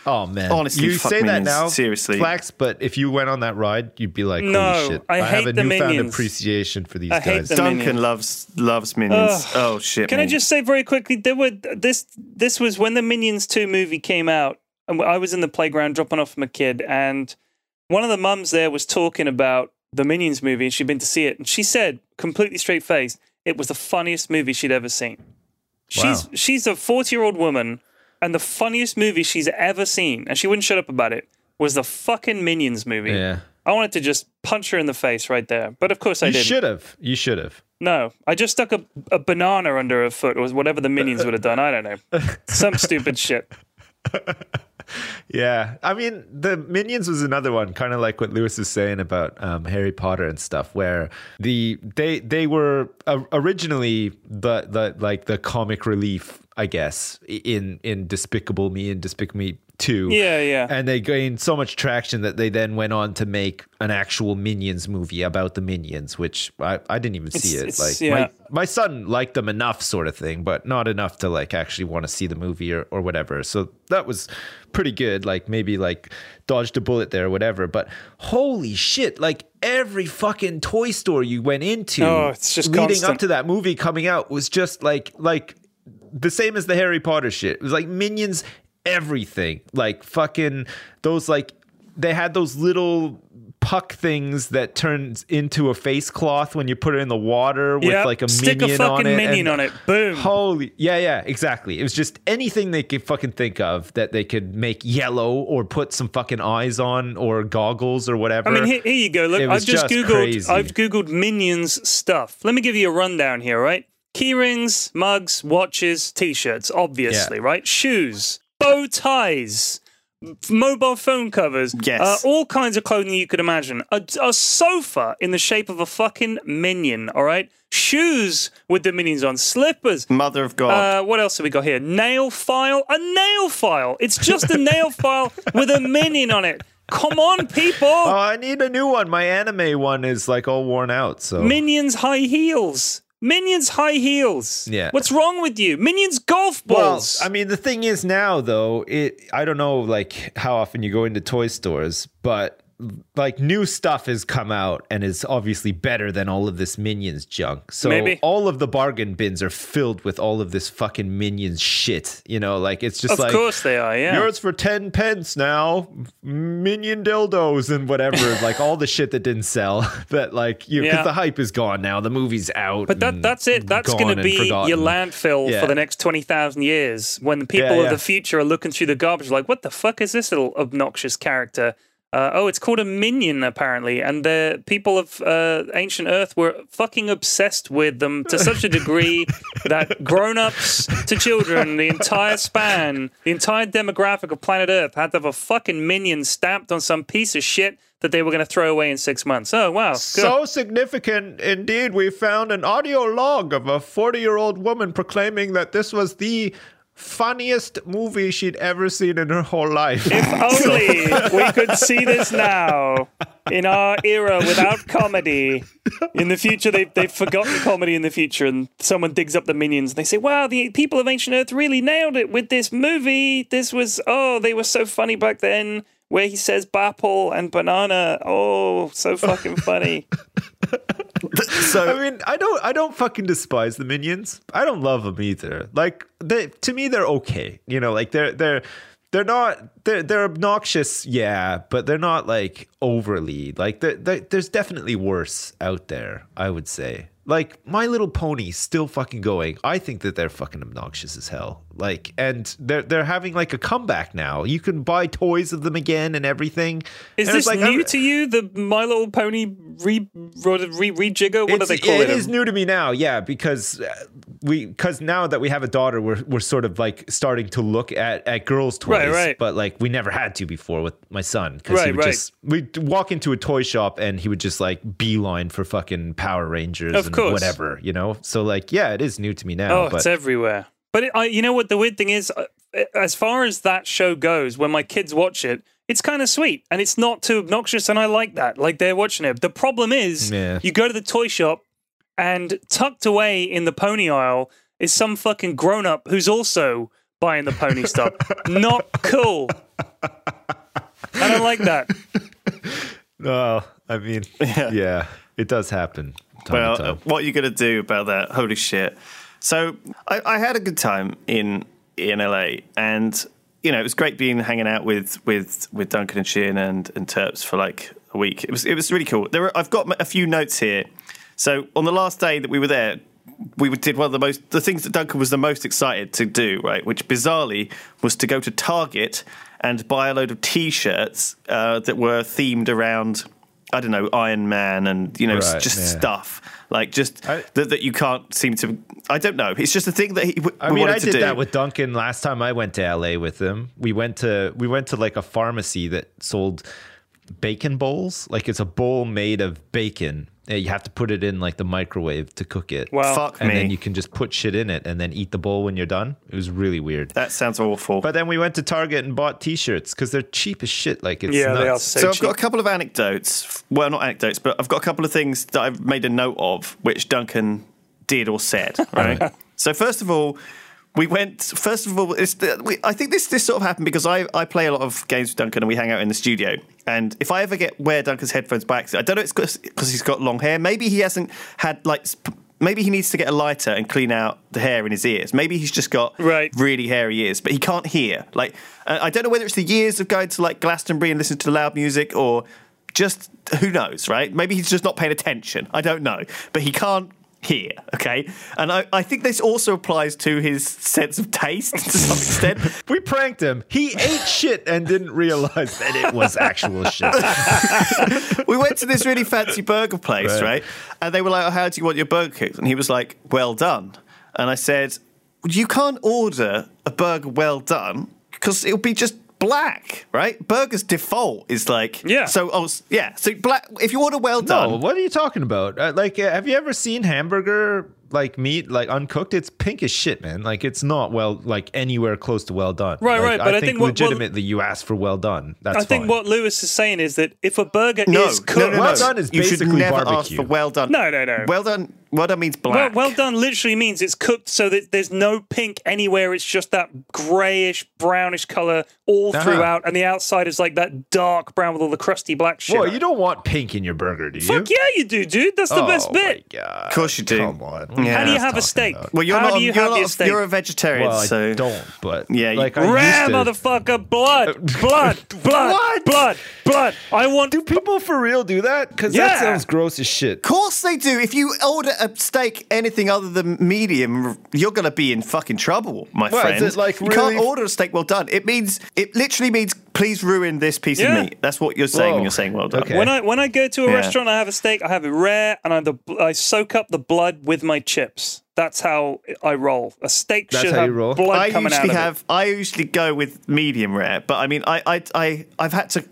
Oh man! Honestly, you fuck say Minions, that now, seriously, Flax. But if you went on that ride, you'd be like, "Holy no, shit!" I, I hate have a the newfound Minions. appreciation for these I guys. The Duncan Minions. loves loves Minions. Ugh. Oh shit! Can man. I just say very quickly? There were this. This was when the Minions two movie came out, and I was in the playground dropping off my kid, and one of the mums there was talking about the Minions movie, and she'd been to see it, and she said, completely straight faced, it was the funniest movie she'd ever seen. Wow. She's she's a forty year old woman. And the funniest movie she's ever seen, and she wouldn't shut up about it, was the fucking Minions movie. Yeah. I wanted to just punch her in the face right there. But of course I didn't. You should have. You should have. No. I just stuck a, a banana under her foot, or whatever the Minions would have done. I don't know. Some stupid shit. Yeah. I mean, the Minions was another one, kind of like what Lewis is saying about um, Harry Potter and stuff, where the they they were originally the, the like the comic relief, I guess, in in Despicable Me and Despicable Me two. Yeah, yeah. And they gained so much traction that they then went on to make an actual Minions movie about the Minions, which I, I didn't even see it's, it. It's, like yeah. my, my son liked them enough sort of thing, but not enough to like actually want to see the movie or, or whatever. So that was pretty good. Like maybe like dodged a bullet there or whatever. But holy shit, like every fucking toy store you went into oh, it's just leading constant. up to that movie coming out was just like like the same as the Harry Potter shit. It was like Minions, everything. Like fucking those like, they had those little puck things that turns into a face cloth when you put it in the water with yep. like a Stick minion a on it. Stick a fucking minion on it. Boom. Holy. Yeah, yeah, exactly. It was just anything they could fucking think of that they could make yellow or put some fucking eyes on or goggles or whatever. I mean, here, here you go. Look, I've just, just Googled, crazy. I've Googled Minions stuff. Let me give you a rundown here, right? Key rings, mugs, watches, T-shirts, obviously, yeah. right? Shoes, bow ties, mobile phone covers, yes. uh, all kinds of clothing you could imagine. A, a sofa in the shape of a fucking minion, all right? Shoes with the Minions on, slippers. Mother of God. Uh, what else have we got here? Nail file. A nail file. It's just a nail file with a minion on it. Come on, people. Oh, I need a new one. My anime one is like all worn out. So Minions high heels. Minions high heels. Yeah. What's wrong with you? Minions golf balls. Well, I mean, the thing is now, though, it I don't know like how often you go into toy stores, but like new stuff has come out and is obviously better than all of this Minions junk. So Maybe. all of the bargain bins are filled with all of this fucking Minions shit. You know, like it's just of like, of course they are. Yeah. Yours for ten pence now, Minion dildos and whatever, like all the shit that didn't sell that like you, yeah. cause the hype is gone now. The movie's out. But that, that's it. That's going to be forgotten. your landfill yeah. for the next twenty thousand years when people yeah, yeah. of the future are looking through the garbage like, what the fuck is this little obnoxious character? Uh, oh, it's called a minion, apparently, and the people of uh, ancient Earth were fucking obsessed with them to such a degree that grown-ups to children, the entire span, the entire demographic of planet Earth had to have a fucking minion stamped on some piece of shit that they were going to throw away in six months. Oh, wow. Good. So significant, indeed, we found an audio log of a forty-year-old woman proclaiming that this was the funniest movie she'd ever seen in her whole life. If only we could see this now in our era without comedy. In the future, they, they've forgotten comedy in the future, and someone digs up the Minions and they say, wow, the people of ancient Earth really nailed it with this movie. This was, oh, they were so funny back then, where he says "bapple" and "banana." Oh, so fucking funny. So I mean, I don't, I don't fucking despise the Minions. I don't love them either. Like, they, to me, they're okay. You know, like they're they're they're not they're they're obnoxious, yeah, but they're not like overly like. They're, they're, there's definitely worse out there, I would say. Like, My Little Pony still fucking going. I think that they're fucking obnoxious as hell. Like, and they're they're having like a comeback now. You can buy toys of them again and everything. Is and this like, new I'm, to you? The My Little Pony re, re, rejigger? What do they call it? It is new to me now, yeah, because we because now that we have a daughter, we're we're sort of like starting to look at, at girls' toys, right, right. But like we never had to before with my son, because right, he would right. just we'd walk into a toy shop and he would just like beeline for fucking Power Rangers. Of course. Whatever, you know, so like, yeah, it is new to me now. Oh, but it's everywhere. But it, I, you know what the weird thing is, as far as that show goes, when my kids watch it, it's kind of sweet and it's not too obnoxious, and I like that. Like, they're watching it. The problem is, yeah. you go to the toy shop and tucked away in the pony aisle is some fucking grown-up who's also buying the pony stuff. Not cool. I don't like that. Well, I mean, yeah, yeah it does happen. Well, what are you going to do about that? Holy shit. So I, I had a good time in in L A, and, you know, it was great being hanging out with with, with Duncan and Sheehan and, and Terps for like a week. It was it was really cool. There were, I've got a few notes here. So on the last day that we were there, we did one of the most, the things that Duncan was the most excited to do, right, which bizarrely was to go to Target and buy a load of T-shirts uh, that were themed around, I don't know, Iron Man and, you know, right, just yeah. stuff like just I, that, that you can't seem to. I don't know. It's just a thing that he w- I mean, wanted I to do. I did that with Duncan last time I went to L A with him. We went to we went to like a pharmacy that sold bacon bowls. Like, it's a bowl made of bacon. You have to put it in like the microwave to cook it. Well, fuck and me. Then you can just put shit in it and then eat the bowl when you're done. It was really weird. That sounds awful. But then we went to Target and bought T-shirts because they're cheap as shit. Like, it's yeah, nuts. They are so, so I've cheap. got a couple of anecdotes. Well, not anecdotes, but I've got a couple of things that I've made a note of which Duncan did or said. Right. So first of all, we went. First of all, it's the, we, I think this this sort of happened because I I play a lot of games with Duncan and we hang out in the studio. And if I ever get wear Duncan's headphones by accident, I don't know, it's because he's got long hair. Maybe he hasn't had, like, maybe he needs to get a lighter and clean out the hair in his ears. Maybe he's just got right. really hairy ears, but he can't hear. Like, I don't know whether it's the years of going to, like, Glastonbury and listening to loud music or just, who knows, right? Maybe he's just not paying attention. I don't know. But he can't hear, okay? And I, I think this also applies to his sense of taste to some extent. We pranked him. He ate shit and didn't realize that it was actual shit. We went to this really fancy burger place, right. right? And they were like, oh, how do you want your burger cooked? And he was like, well done. And I said, you can't order a burger well done because it'll be just black, right? Burgers default is like, yeah. So, oh, yeah. So, black. If you order well done, no, what are you talking about? Uh, like, uh, have you ever seen hamburger like meat, like uncooked? It's pink as shit, man. Like, it's not well, like anywhere close to well done. Right, like, right. But I, I think, think what, legitimately, well, you ask for well done. That's I think fine. What Lewis is saying is that if a burger no, is cooked, no, no, no, well no. done is you basically should never barbecue. Ask for well done. No, no, no. Well done. Well done means black. Well, well done literally means it's cooked so that there's no pink anywhere. It's just that grayish, brownish color all uh-huh. throughout, and the outside is like that dark brown with all the crusty black shit. Well, you don't want pink in your burger, do you? Fuck yeah, you do, dude. That's the oh, best bit. My God. Of course you do. Come on. Yeah, how do you have a steak? About. Well, you're how not. Do you you're, not a, you're a vegetarian, well, so I don't. But yeah, like, rare motherfucker, blood, blood, blood, blood, blood. I want. Do people for real do that? Because yeah. that sounds gross as shit. Of course they do. If you order a steak anything other than medium, you're gonna be in fucking trouble, my well, friend. Is it like really... You can't order a steak well done. It means it literally means please ruin this piece yeah. of meat. That's what you're saying Whoa. when you're saying well done. Okay. When I when I go to a yeah. restaurant, I have a steak. I have it rare, and I the, I soak up the blood with my chips. That's how I roll. A steak That's should have you roll. blood I coming out of have, it. I usually go with medium rare, but I mean, I I, I I've had to.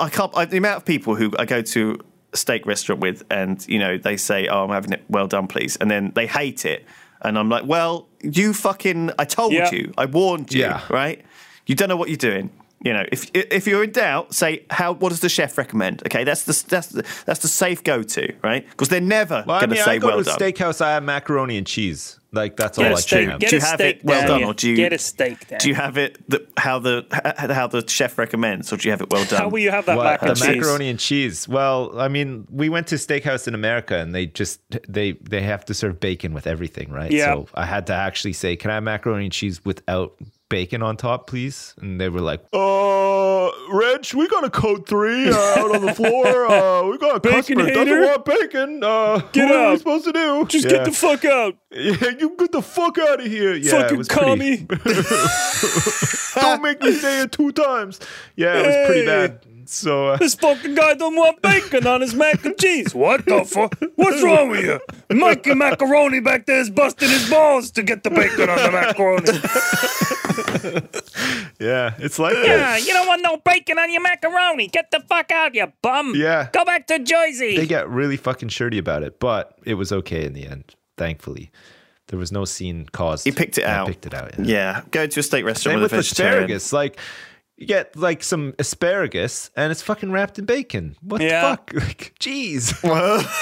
I can't. I, the amount of people who I go to a steak restaurant with, and you know, they say, "Oh, I'm having it well done, please," and then they hate it. And I'm like, well, you fucking, I told yeah. you, I warned you, yeah. right? You don't know what you're doing. You know, if if you're in doubt, say how. What does the chef recommend? Okay, that's the that's the, that's the safe go to, right? Because they're never well, going mean, to say I go well to a done. Steakhouse, I have macaroni and cheese. Like that's get all I steak, can. Get do you have it well done, you, or do you get a steak? Down. Do you have it the, how the how the chef recommends, or do you have it well done? How will you have that well, mac and the cheese? Macaroni and cheese? Well, I mean, we went to steakhouse in America, and they just they they have to serve bacon with everything, right? Yeah. So I had to actually say, can I have macaroni and cheese without bacon on top, please? And they were like, uh, Reg, we got a code three uh, out on the floor. Uh, we got a bacon customer hater. Doesn't want bacon. Uh, get what out. Are we supposed to do? Just yeah. get the fuck out. Yeah, you get the fuck out of here. Yeah, fucking commie. Pretty... Don't make me say it two times. Yeah, it was hey, pretty bad. So uh... This fucking guy don't want bacon on his mac and cheese. What the fuck? What's wrong with you? Mikey Macaroni back there is busting his balls to get the bacon on the macaroni. Yeah, it's like yeah, that. You don't want no bacon on your macaroni. Get the fuck out, you bum. Yeah. Go back to Jersey. They got really fucking shirty about it, but it was okay in the end, thankfully. There was no scene caused. You picked it I out. picked it out. Yeah. yeah. Go to a steak restaurant with, with asparagus. Like, you get like some asparagus and it's fucking wrapped in bacon. What yeah. the fuck? Like, jeez.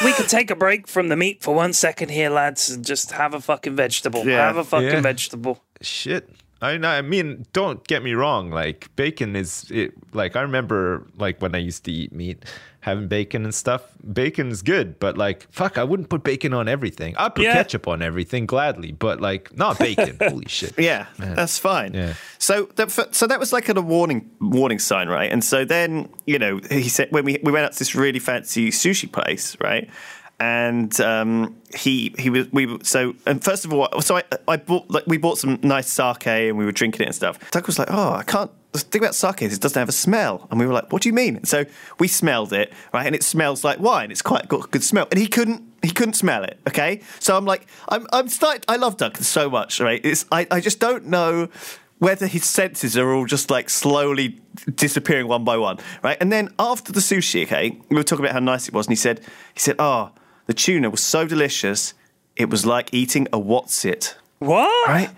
We could take a break from the meat for one second here, lads, and just have a fucking vegetable. Yeah. Have a fucking yeah. vegetable. Shit. I I mean, don't get me wrong. Like, bacon is it, like I remember like when I used to eat meat, having bacon and stuff. Bacon's good, but like, fuck, I wouldn't put bacon on everything. I'd put yeah. ketchup on everything gladly, but like, not bacon. Holy shit. Yeah, man. That's fine. Yeah. So that so that was like a warning warning sign, right? And so then you know he said when we we went out to this really fancy sushi place, right? And um, he he was we so and first of all so I I bought like we bought some nice sake and we were drinking it and stuff. Doug was like, oh, I can't. The thing about sake is it doesn't have a smell, and we were like, what do you mean? And so we smelled it, right? And it smells like wine. It's quite got a good smell, and he couldn't he couldn't smell it. Okay, so I'm like I'm I'm started, I love Doug so much, right? It's I I just don't know whether his senses are all just like slowly disappearing one by one, right? And then after the sushi, okay, we were talking about how nice it was, and he said he said, oh. The tuna was so delicious, it was like eating a whatsit. What? Right?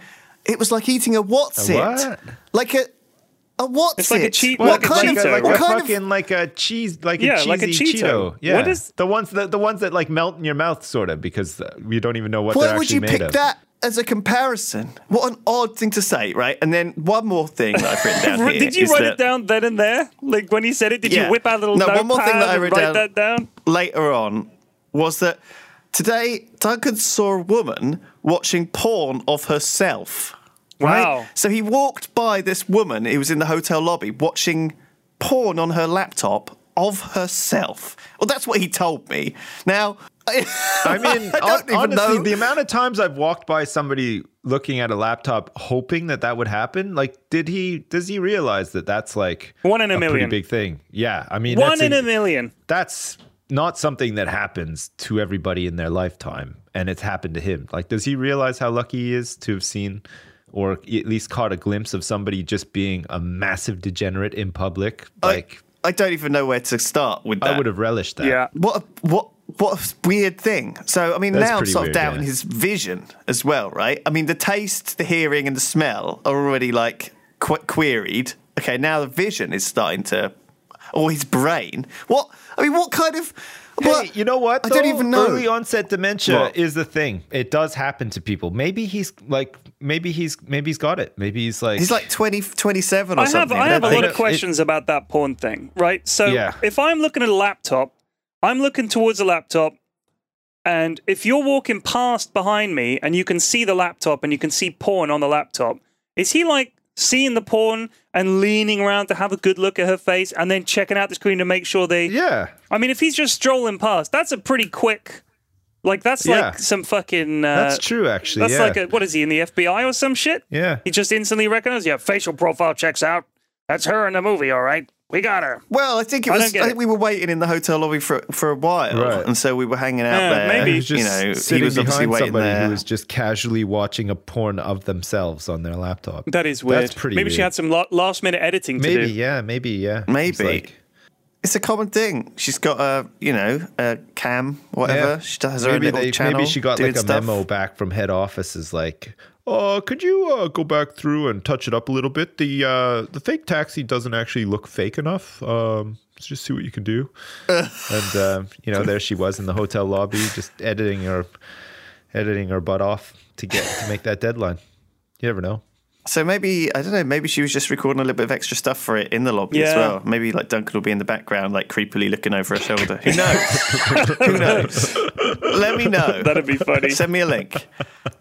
It was like eating a whatsit. A what? Like a a whatsit. It's like a cheat. What like kind a of? Like, what a kind fucking of... like a cheese, like yeah, a cheesy like a Cheeto. Cheeto. Yeah. What is the ones that the ones that like melt in your mouth, sort of, because you don't even know what. Why they're actually made of. Why would you pick that as a comparison? What an odd thing to say, right? And then one more thing that I've written down here. Did you write that... it down then and there? Like when he said it, did yeah. you whip out a little notepad? No, one more thing that I wrote down, that down later on. Was that today Duncan saw a woman watching porn of herself. Right? Wow. So he walked by this woman who was in the hotel lobby watching porn on her laptop of herself. Well, that's what he told me. Now, I, I mean, I don't on, even honestly, know. The amount of times I've walked by somebody looking at a laptop hoping that that would happen, like, did he, does he realize that that's like one in a, a million pretty big thing? Yeah. I mean, one that's in a, a million. That's not something that happens to everybody in their lifetime, and it's happened to him. Like, does he realize how lucky he is to have seen or at least caught a glimpse of somebody just being a massive degenerate in public? Like, I, I don't even know where to start with that. I would have relished that. Yeah. What a, what what a weird thing. So, I mean, that's now I'm sort of doubting yeah. his vision as well, right? I mean, the taste, the hearing, and the smell are already, like, qu- queried. Okay, now the vision is starting to... Or his brain. What I mean, what kind of? Hey, what? You know what? Though? I don't even know. Early onset dementia what? is the thing. It does happen to people. Maybe he's like, maybe he's, maybe he's got it. Maybe he's like, he's like twenty, twenty-seven or I something. Have, I have a lot of questions it, about that porn thing, right? So yeah. if I'm looking at a laptop, I'm looking towards a laptop, and if you're walking past behind me and you can see the laptop and you can see porn on the laptop, is he like? Seeing the porn and leaning around to have a good look at her face and then checking out the screen to make sure they... Yeah. I mean, if he's just strolling past, that's a pretty quick... Like, that's yeah. like some fucking... Uh, that's true, actually, That's yeah. like a... What is he, in the F B I or some shit? Yeah. He just instantly recognizes, yeah, facial profile checks out. That's her in the movie, all right. We got her. Well, I think it was. I, I think it. we were waiting in the hotel lobby for for a while, right. and so we were hanging out yeah, there. Maybe he was just you know, sitting he was behind obviously somebody there. Who was just casually watching a porn of themselves on their laptop. That is weird. That's pretty. Maybe weird. She had some last minute editing to maybe, do. Maybe, yeah, maybe, yeah. Maybe. Like, It's a common thing. She's got a, you know, a cam, whatever. Yeah. She has her maybe own little they, channel. Maybe she got like a stuff. memo back from head office is like, oh, could you uh, go back through and touch it up a little bit? The uh, the fake taxi doesn't actually look fake enough. Um, let's just see what you can do. and, uh, you know, there she was in the hotel lobby just editing her editing her butt off to get to make that deadline. You never know. So maybe, I don't know, maybe she was just recording a little bit of extra stuff for it in the lobby yeah. as well. Maybe like Duncan will be in the background, like creepily looking over her shoulder. Who knows? Who knows? Let me know. That'd be funny. Send me a link.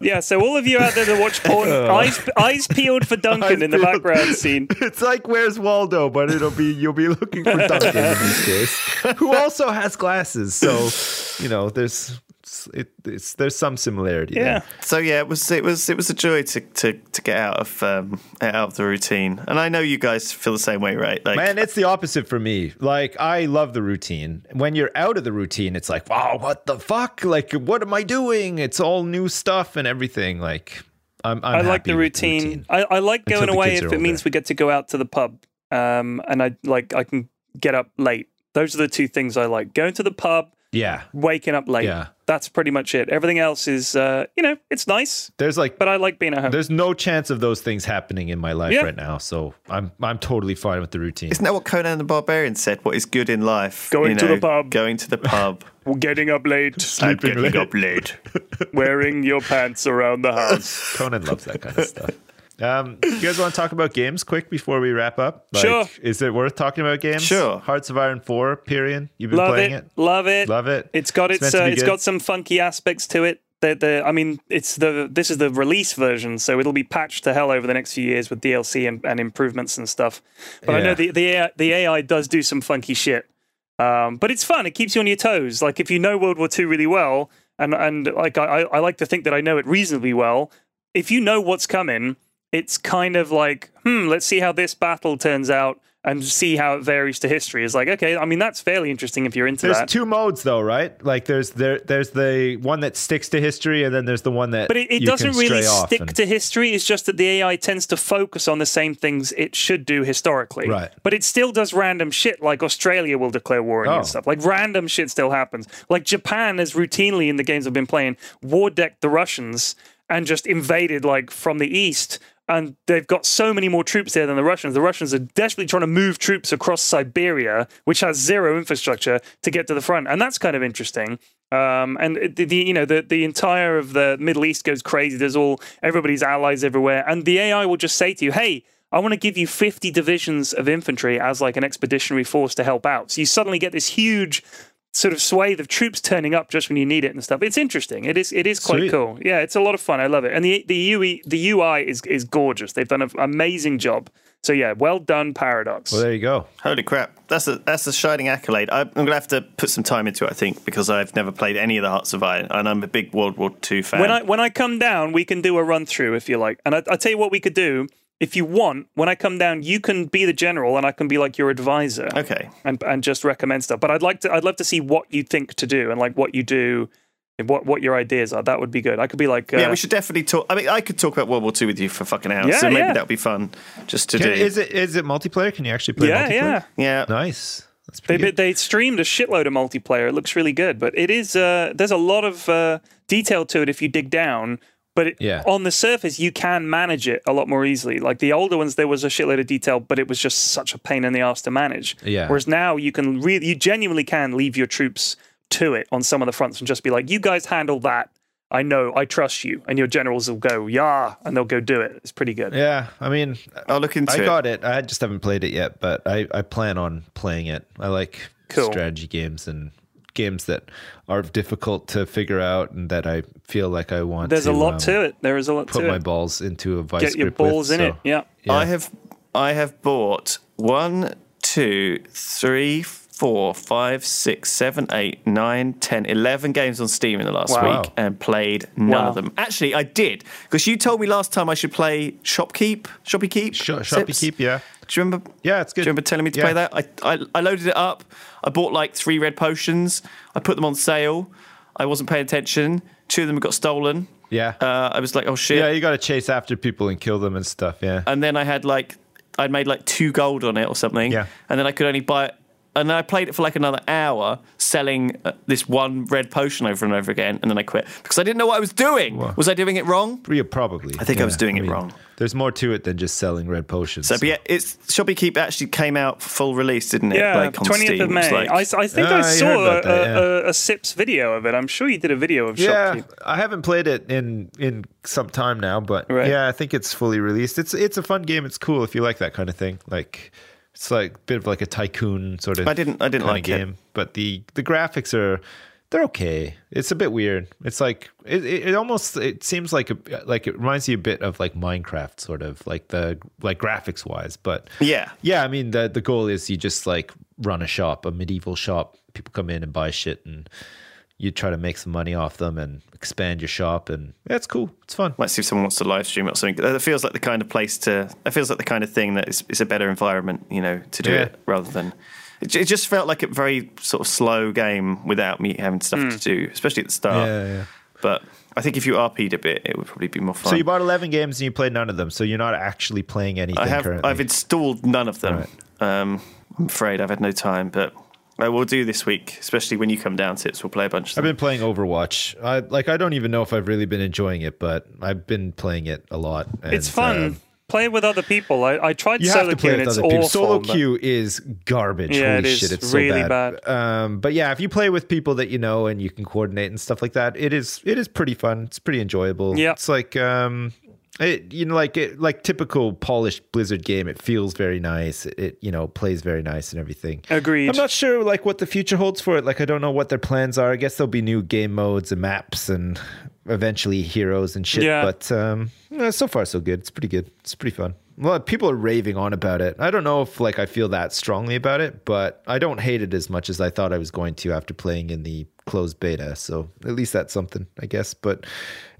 Yeah, so all of you out there that watch porn, oh. eyes, eyes peeled for Duncan eyes in the peeled. background scene. It's like Where's Waldo, but it'll be you'll be looking for Duncan in this case, who also has glasses. So, you know, there's... It, it's there's some similarity yeah there. So yeah it was it was it was a joy to to, to get out of um out of the routine, and I know you guys feel the same way, right? Like, man, it's the opposite for me. Like, I love the routine. When you're out of the routine, it's like, wow, what the fuck, like, what am I doing? It's all new stuff and everything. Like, I'm, I'm I like happy the routine, the routine. I, I like going away if it older. means we get to go out to the pub um and I like I can get up late. Those are the two things I like: going to the pub, yeah, waking up late. Yeah, that's pretty much it. Everything else is, uh, you know, it's nice. There's like, but I like being at home. There's no chance of those things happening in my life yeah. right now, so I'm I'm totally fine with the routine. Isn't that what Conan the Barbarian said? What is good in life? Going you know, to the pub. Going to the pub. Getting up late. Sleeping getting late. up late. Wearing your pants around the house. Conan loves that kind of stuff. Um, you guys want to talk about games quick before we wrap up? Like, sure. Is it worth talking about games? Sure. Hearts of Iron four, Pyrion. You've been love playing it, it. Love it. Love it. It's got its. It's, uh, it's got some funky aspects to it. The, the, I mean, it's the this is the release version, so it'll be patched to hell over the next few years with D L C and, and improvements and stuff. But yeah. I know the the A I, the A I does do some funky shit. Um, but it's fun. It keeps you on your toes. Like, if you know World War Two really well, and and like I, I like to think that I know it reasonably well. If you know what's coming. It's kind of like, hmm, let's see how this battle turns out and see how it varies to history. It's like, okay, I mean, that's fairly interesting if you're into there's that. There's two modes, though, right? Like, there's there, there's the one that sticks to history, and then there's the one that But it, it doesn't really stick and... to history. It's just that the A I tends to focus on the same things it should do historically. Right. But it still does random shit, like Australia will declare war on oh. you and stuff. Like, random shit still happens. Like, Japan has routinely, in the games I've been playing, war-decked the Russians and just invaded, like, from the east. And they've got so many more troops there than the Russians. The Russians are desperately trying to move troops across Siberia, which has zero infrastructure, to get to the front. And that's kind of interesting. Um, and the, the you know the the entire of the Middle East goes crazy. There's all everybody's allies everywhere, and the A I will just say to you, "Hey, I want to give you fifty divisions of infantry as like an expeditionary force to help out." So you suddenly get this huge sort of swathe of troops turning up just when you need it and stuff. It's interesting. It is. It is quite Sweet. cool. Yeah, it's a lot of fun. I love it. And the the U I the U I is is gorgeous. They've done an amazing job. So yeah, well done, Paradox. Well, there you go. Holy crap, that's a that's a shining accolade. I'm gonna have to put some time into it, I think, because I've never played any of the Hearts of Iron, and I'm a big World War Two fan. When I when I come down, we can do a run through if you like. And I, I tell you what we could do. If you want, when I come down, you can be the general, and I can be like your advisor. Okay, and and just recommend stuff. But I'd like to, I'd love to see what you think to do, and like what you do, and what what your ideas are. That would be good. I could be like, uh, yeah, we should definitely talk. I mean, I could talk about World War Two with you for fucking hours. Yeah, so maybe yeah. that'd be fun. Just to can, do. Is it is it multiplayer? Can you actually play? Yeah, multiplayer? yeah, yeah. Nice. That's they good. they streamed a shitload of multiplayer. It looks really good, but it is uh, there's a lot of uh, detail to it if you dig down. But it, yeah. on the surface, you can manage it a lot more easily. Like the older ones, there was a shitload of detail, but it was just such a pain in the ass to manage. Yeah. Whereas now you can really, you genuinely can leave your troops to it on some of the fronts and just be like, you guys handle that. I know, I trust you. And your generals will go, yeah, and they'll go do it. It's pretty good. Yeah, I mean, I'll look into I it. got it. I just haven't played it yet, but I, I plan on playing it. I like cool. strategy games and games that are difficult to figure out and that I feel like I want there's to, a lot um, to it there is a lot put to my it. balls into a vice grip get your grip balls with, in so, it yeah. yeah I have I have bought one two three four five six seven eight nine ten eleven games on Steam in the last wow. week and played none wow. of them. Actually, I did, because you told me last time I should play Shopkeep Shopkeep Sh- Shopkeep yeah Do you remember? Yeah, it's good. Do you remember telling me to yeah. play that? I, I I loaded it up. I bought like three red potions. I put them on sale. I wasn't paying attention. Two of them got stolen. Yeah. Uh, I was like, oh shit. Yeah, you got to chase after people and kill them and stuff. Yeah. And then I had like, I made like two gold on it or something. Yeah. And then I could only buy it. and I played it for like another hour, selling this one red potion over and over again, and then I quit because I didn't know what I was doing. What? Was I doing it wrong? Yeah, probably. I think yeah, I was doing I mean, it wrong. There's more to it than just selling red potions. So, so. But yeah, it's Shopkeep actually came out full release, didn't it? Yeah, like, twentieth of May. Like, I, I think oh, I saw I a, that, yeah. a, a, a S I P S video of it. I'm sure you did a video of yeah, Shopkeep. I haven't played it in in some time now, but right. yeah, I think it's fully released. It's it's a fun game. It's cool if you like that kind of thing. Like. It's like a bit of like a tycoon sort of I didn't I didn't like game. It. But the, the graphics are they're okay. It's a bit weird. It's like it, it, it almost it seems like a, like it reminds you a bit of like Minecraft sort of like the like graphics wise. But yeah. Yeah, I mean the the goal is you just like run a shop, a medieval shop. People come in and buy shit and you try to make some money off them and expand your shop, and yeah, it's cool. It's fun. Let's see if someone wants to live stream it or something. It feels like the kind of place to. It feels like the kind of thing that is, is a better environment, you know, to do yeah. it rather than. It, it just felt like a very sort of slow game without me having stuff mm. to do, especially at the start. Yeah, yeah. But I think if you R P'd a bit, it would probably be more fun. So you bought eleven games and you played none of them. So you're not actually playing anything. I have. Currently. I've installed none of them. Right. Um, I'm afraid I've had no time, but. I will do this week, especially when you come down to it, so we'll play a bunch of them. I've been playing Overwatch. I like I don't even know if I've really been enjoying it, but I've been playing it a lot. And, it's fun. Um, play with other people. I, I tried you solo have to play queue with and other it's people. Awful. Solo but... queue is garbage. Yeah, Holy it is shit, it's really so bad. bad. Um, but yeah, if you play with people that you know and you can coordinate and stuff like that, it is it is pretty fun. It's pretty enjoyable. Yeah. It's like um It, you know, like it, like typical polished Blizzard game. It feels very nice. It, it, you know, plays very nice and everything. Agreed. I'm not sure like what the future holds for it. Like I don't know what their plans are. I guess there'll be new game modes and maps and eventually heroes and shit. Yeah. But um, so far so good. It's pretty good. It's pretty fun. Well, people are raving on about it. I don't know if like I feel that strongly about it, but I don't hate it as much as I thought I was going to after playing in the closed beta. So at least that's something, I guess. But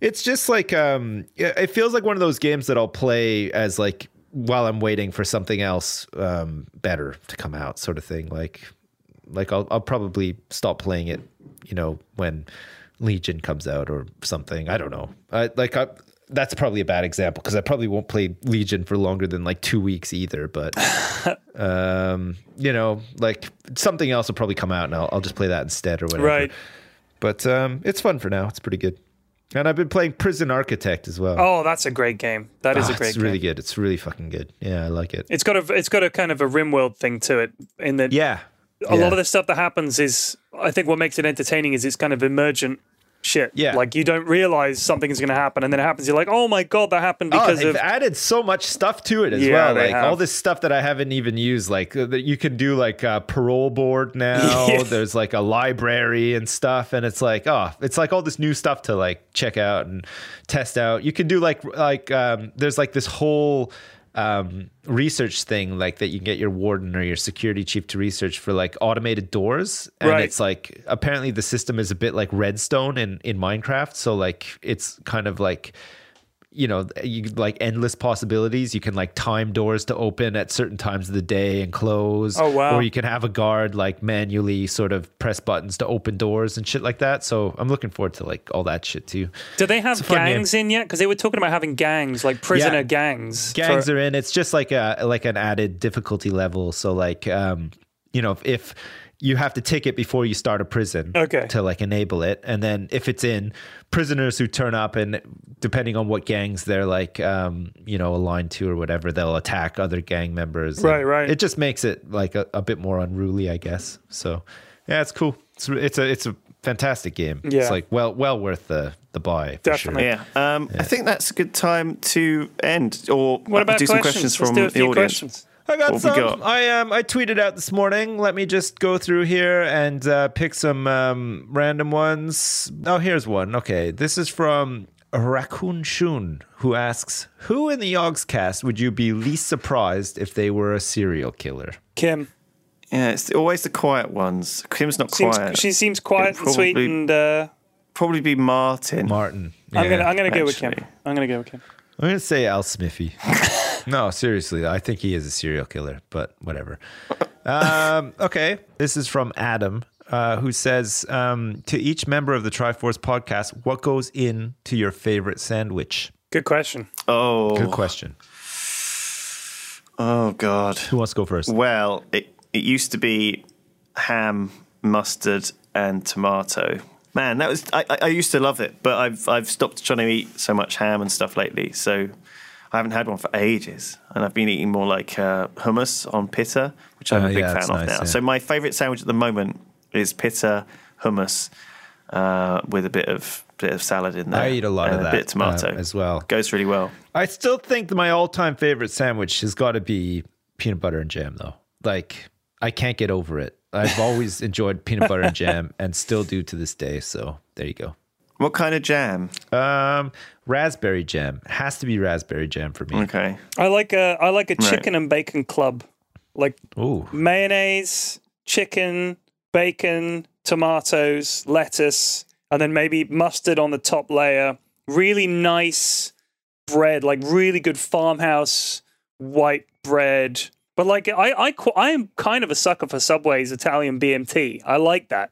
it's just like um, it feels like one of those games that I'll play as like while I'm waiting for something else um, better to come out, sort of thing. Like, like I'll I'll probably stop playing it, you know, when Legion comes out or something. I don't know. I like I. That's probably a bad example because I probably won't play Legion for longer than like two weeks either. But, um, you know, like something else will probably come out and I'll, I'll just play that instead or whatever. Right. But um, it's fun for now. It's pretty good. And I've been playing Prison Architect as well. Oh, that's a great game. That is oh, a great game. It's really game. good. It's really fucking good. Yeah, I like it. It's got a it's got a kind of a Rimworld thing to it in that yeah. a yeah. lot of the stuff that happens is, I think what makes it entertaining is it's kind of emergent. Shit. Yeah. Like you don't realize something is going to happen and then it happens. You're like, oh my God, that happened because oh, they've of... added so much stuff to it as yeah, well. Like have. all this stuff that I haven't even used. Like that you can do like a parole board now. yeah. There's like a library and stuff. And it's like, oh, it's like all this new stuff to like check out and test out. You can do like, like um, there's like this whole... Um, research thing like that you can get your warden or your security chief to research for like automated doors and right. it's like apparently the system is a bit like Redstone in, in Minecraft, so like it's kind of like, you know, you like endless possibilities. You can like time doors to open at certain times of the day and close. Oh wow. Or you can have a guard like manually sort of press buttons to open doors and shit like that. So I'm looking forward to like all that shit too. Do they have gangs in yet? Because they were talking about having gangs, like prisoner yeah. gangs. Gangs for- are in. It's just like a like an added difficulty level. So like um, you know, if, if you have to tick it before you start a prison okay. to like enable it. And then if it's in, prisoners who turn up and depending on what gangs they're like, um, you know, aligned to or whatever, they'll attack other gang members. Right, right. It just makes it like a, a bit more unruly, I guess. So yeah, it's cool. It's it's a, it's a fantastic game. Yeah. It's like well well worth the, the buy. For Definitely. Sure. Yeah. Um, yeah. I think that's a good time to end or what about do questions? some questions from Let's do a few the audience. Questions. I got what some. Got? I um I tweeted out this morning. Let me just go through here and uh, pick some um, random ones. Oh, here's one. Okay, this is from Raccoon Shun, who asks, "Who in the Yogs cast would you be least surprised if they were a serial killer?" Kim. Yeah, it's always the quiet ones. Kim's not seems, quiet. She seems quiet It'd and probably, sweet, and uh, probably be Martin. Martin. Yeah, I'm gonna I'm gonna actually. go with Kim. I'm gonna go with Kim. I'm gonna say Al Smithy. No, seriously, I think he is a serial killer, but whatever. Um, okay, this is from Adam, uh, who says, um, to each member of the Triforce podcast, what goes in to your favorite sandwich? Good question. Oh. Good question. Oh, God. Who wants to go first? Well, it, it used to be ham, mustard, and tomato. Man, that was I, I used to love it, but I've I've stopped trying to eat so much ham and stuff lately. So I haven't had one for ages, and I've been eating more like uh, hummus on pita, which I'm oh, a big yeah, fan of nice, now. Yeah. So my favourite sandwich at the moment is pita hummus uh, with a bit of bit of salad in there. I eat a lot and of that, a bit of tomato uh, as well. Goes really well. I still think that my all-time favourite sandwich has got to be peanut butter and jam, though. Like, I can't get over it. I've always enjoyed peanut butter and jam, and still do to this day. So there you go. What kind of jam? Um, raspberry jam. It has to be raspberry jam for me. Okay. I like a I like a chicken right. and bacon club, like Ooh. mayonnaise, chicken, bacon, tomatoes, lettuce, and then maybe mustard on the top layer. Really nice bread, like really good farmhouse white bread. But like I I I am kind of a sucker for Subway's Italian B M T. I like that.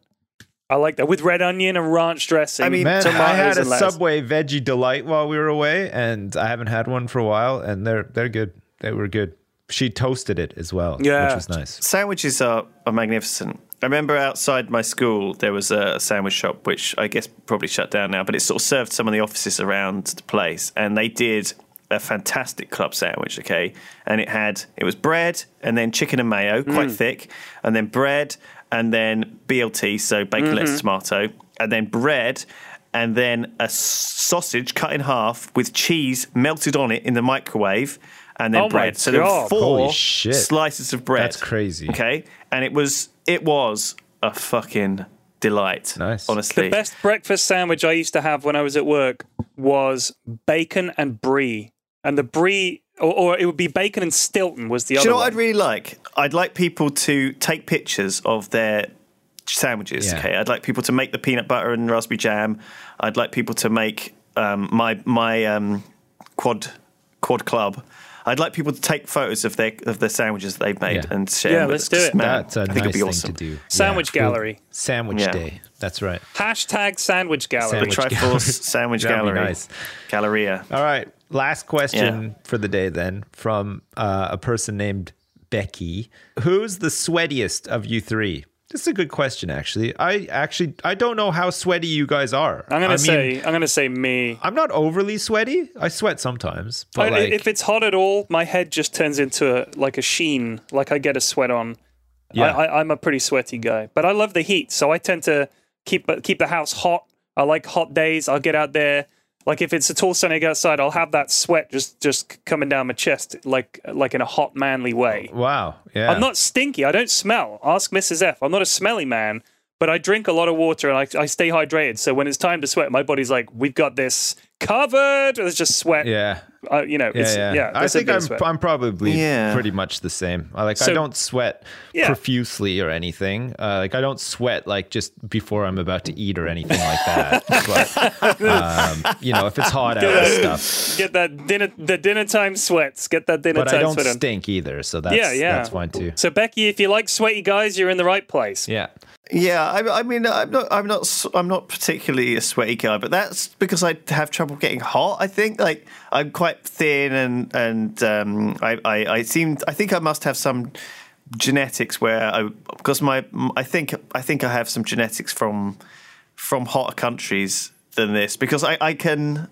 I like that with red onion and ranch dressing. I mean, man, I had a Subway veggie delight while we were away, and I haven't had one for a while. And they're they're good. They were good. She toasted it as well, yeah, which was nice. Sandwiches are, are magnificent. I remember outside my school there was a sandwich shop, which I guess probably shut down now, but it sort of served some of the offices around the place, and they did a fantastic club sandwich. Okay, and it had it was bread and then chicken and mayo, quite mm. thick, and then bread. And then B L T, so bacon, mm-hmm. lettuce, tomato, and then bread, and then a sausage cut in half with cheese melted on it in the microwave, and then oh bread. So there were four slices of bread. That's crazy. Okay, and it was it was a fucking delight. Nice, honestly. The best breakfast sandwich I used to have when I was at work was bacon and brie, and the brie. Or, or it would be bacon and Stilton was the Do other one. Do you know what one. I'd really like? I'd like people to take pictures of their sandwiches, yeah. okay? I'd like people to make the peanut butter and raspberry jam. I'd like people to make um, my my um, quad quad club. I'd like people to take photos of their of their sandwiches that they've made yeah. and share yeah, them. Yeah, let's do it. Man, That's a I nice think it'd be thing awesome. to do. Sandwich yeah. gallery. Sandwich yeah. day. That's right. Hashtag sandwich gallery. Sandwich the Triforce sandwich gallery. Nice. Galleria. All right. Last question yeah. for the day, then, from uh, a person named Becky. Who's the sweatiest of you three? This is a good question, actually. I actually I don't know how sweaty you guys are. I'm gonna I say mean, I'm gonna say me. I'm not overly sweaty. I sweat sometimes, but I, like, if it's hot at all, my head just turns into a, like a sheen. Like I get a sweat on. Yeah, I, I, I'm a pretty sweaty guy, but I love the heat, so I tend to keep keep the house hot. I like hot days. I'll get out there. Like, if it's at all sunny outside, I'll have that sweat just, just coming down my chest, like like in a hot, manly way. Wow, yeah. I'm not stinky. I don't smell. Ask Missus F. I'm not a smelly man, but I drink a lot of water and I, I stay hydrated. So when it's time to sweat, my body's like, we've got this covered. There's just sweat. Yeah. Uh, you know, yeah, it's, yeah. yeah I think I'm I'm probably yeah. pretty much the same. I, like, so, I don't sweat yeah. profusely or anything. Uh, like, I don't sweat, like, just before I'm about to eat or anything like that. But, um, you know, if it's hot out and stuff. Get that dinner, the dinner time sweats. Get that dinner but time sweat But I don't stink on. either, so that's, yeah, yeah. that's fine, too. So, Becky, if you like sweaty guys, you're in the right place. Yeah. Yeah, I, I mean, I'm not, I'm not, I'm not particularly a sweaty guy, but that's because I have trouble getting hot. I think, like, I'm quite thin, and and um, I, I, I seem, I think I must have some genetics where I, because my, I think, I think I have some genetics from, from hotter countries than this, because I, I can,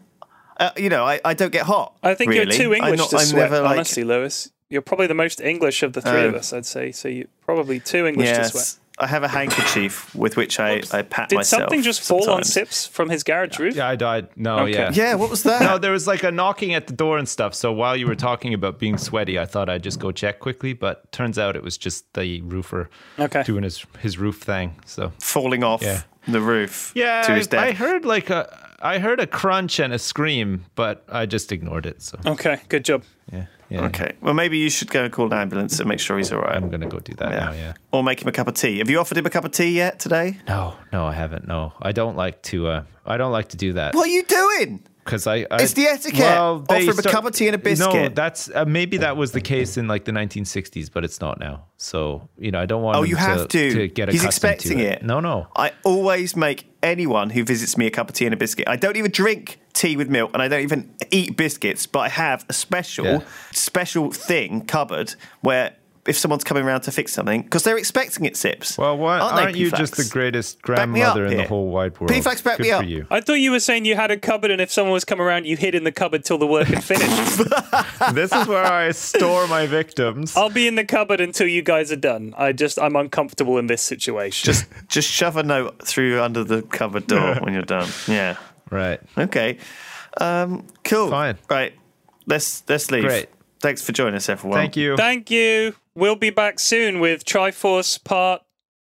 uh, you know, I, I don't get hot. I think really. you're too English not, to I'm sweat. Never, honestly, like, Lewis, you're probably the most English of the three uh, of us, I'd say. So you're probably too English yes. to sweat. I have a handkerchief with which I, I pat Did myself. Did something just sometimes. fall on Sips from his garage roof? Yeah, I died. No, okay. yeah. Yeah, what was that? No, there was like a knocking at the door and stuff. So while you were talking about being sweaty, I thought I'd just go check quickly. But turns out it was just the roofer okay. doing his, his roof thing. So falling off yeah. the roof yeah, to his death. I heard like a... I heard a crunch and a scream, but I just ignored it. So okay, good job. Yeah. yeah okay. Yeah. Well, maybe you should go and call an ambulance and make sure he's all right. I'm going to go do that yeah. now, yeah. Or make him a cup of tea. Have you offered him a cup of tea yet today? No, no, I haven't. No, I don't like to. Uh, I don't like to do that. What are you doing? Because I, I, it's the etiquette. Well, Offer him start, a cup of tea and a biscuit. No, that's uh, maybe that was the case in like the nineteen sixties, but it's not now. So you know, I don't want. Oh, him you have to, to. to get He's expecting to it. it. No, no. I always make anyone who visits me a cup of tea and a biscuit. I don't even drink tea with milk, and I don't even eat biscuits. But I have a special, yeah. special thing cupboard where if someone's coming around to fix something, because they're expecting it, Sips. Well, why aren't, aren't you just the greatest grandmother in here. The whole wide world? P-Flax, back Good me up. You. I thought you were saying you had a cupboard, and if someone was coming around, you hid in the cupboard till the work had finished. This is where I store my victims. I'll be in the cupboard until you guys are done. I just, I'm uncomfortable in this situation. Just, just shove a note through under the cupboard door when you're done. Yeah. Right. Okay. Um, cool. Fine. Right. Let's let's leave. Great. Thanks for joining us, everyone. Thank you. Thank you. We'll be back soon with Triforce part,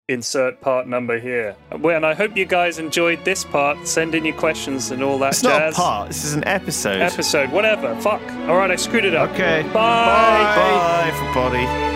insert part number here. And I hope you guys enjoyed this part. Send in your questions and all that it's jazz. It's not a part. This is an episode. Episode. Whatever. Fuck. All right. I screwed it up. Okay. Bye. Bye, Bye everybody.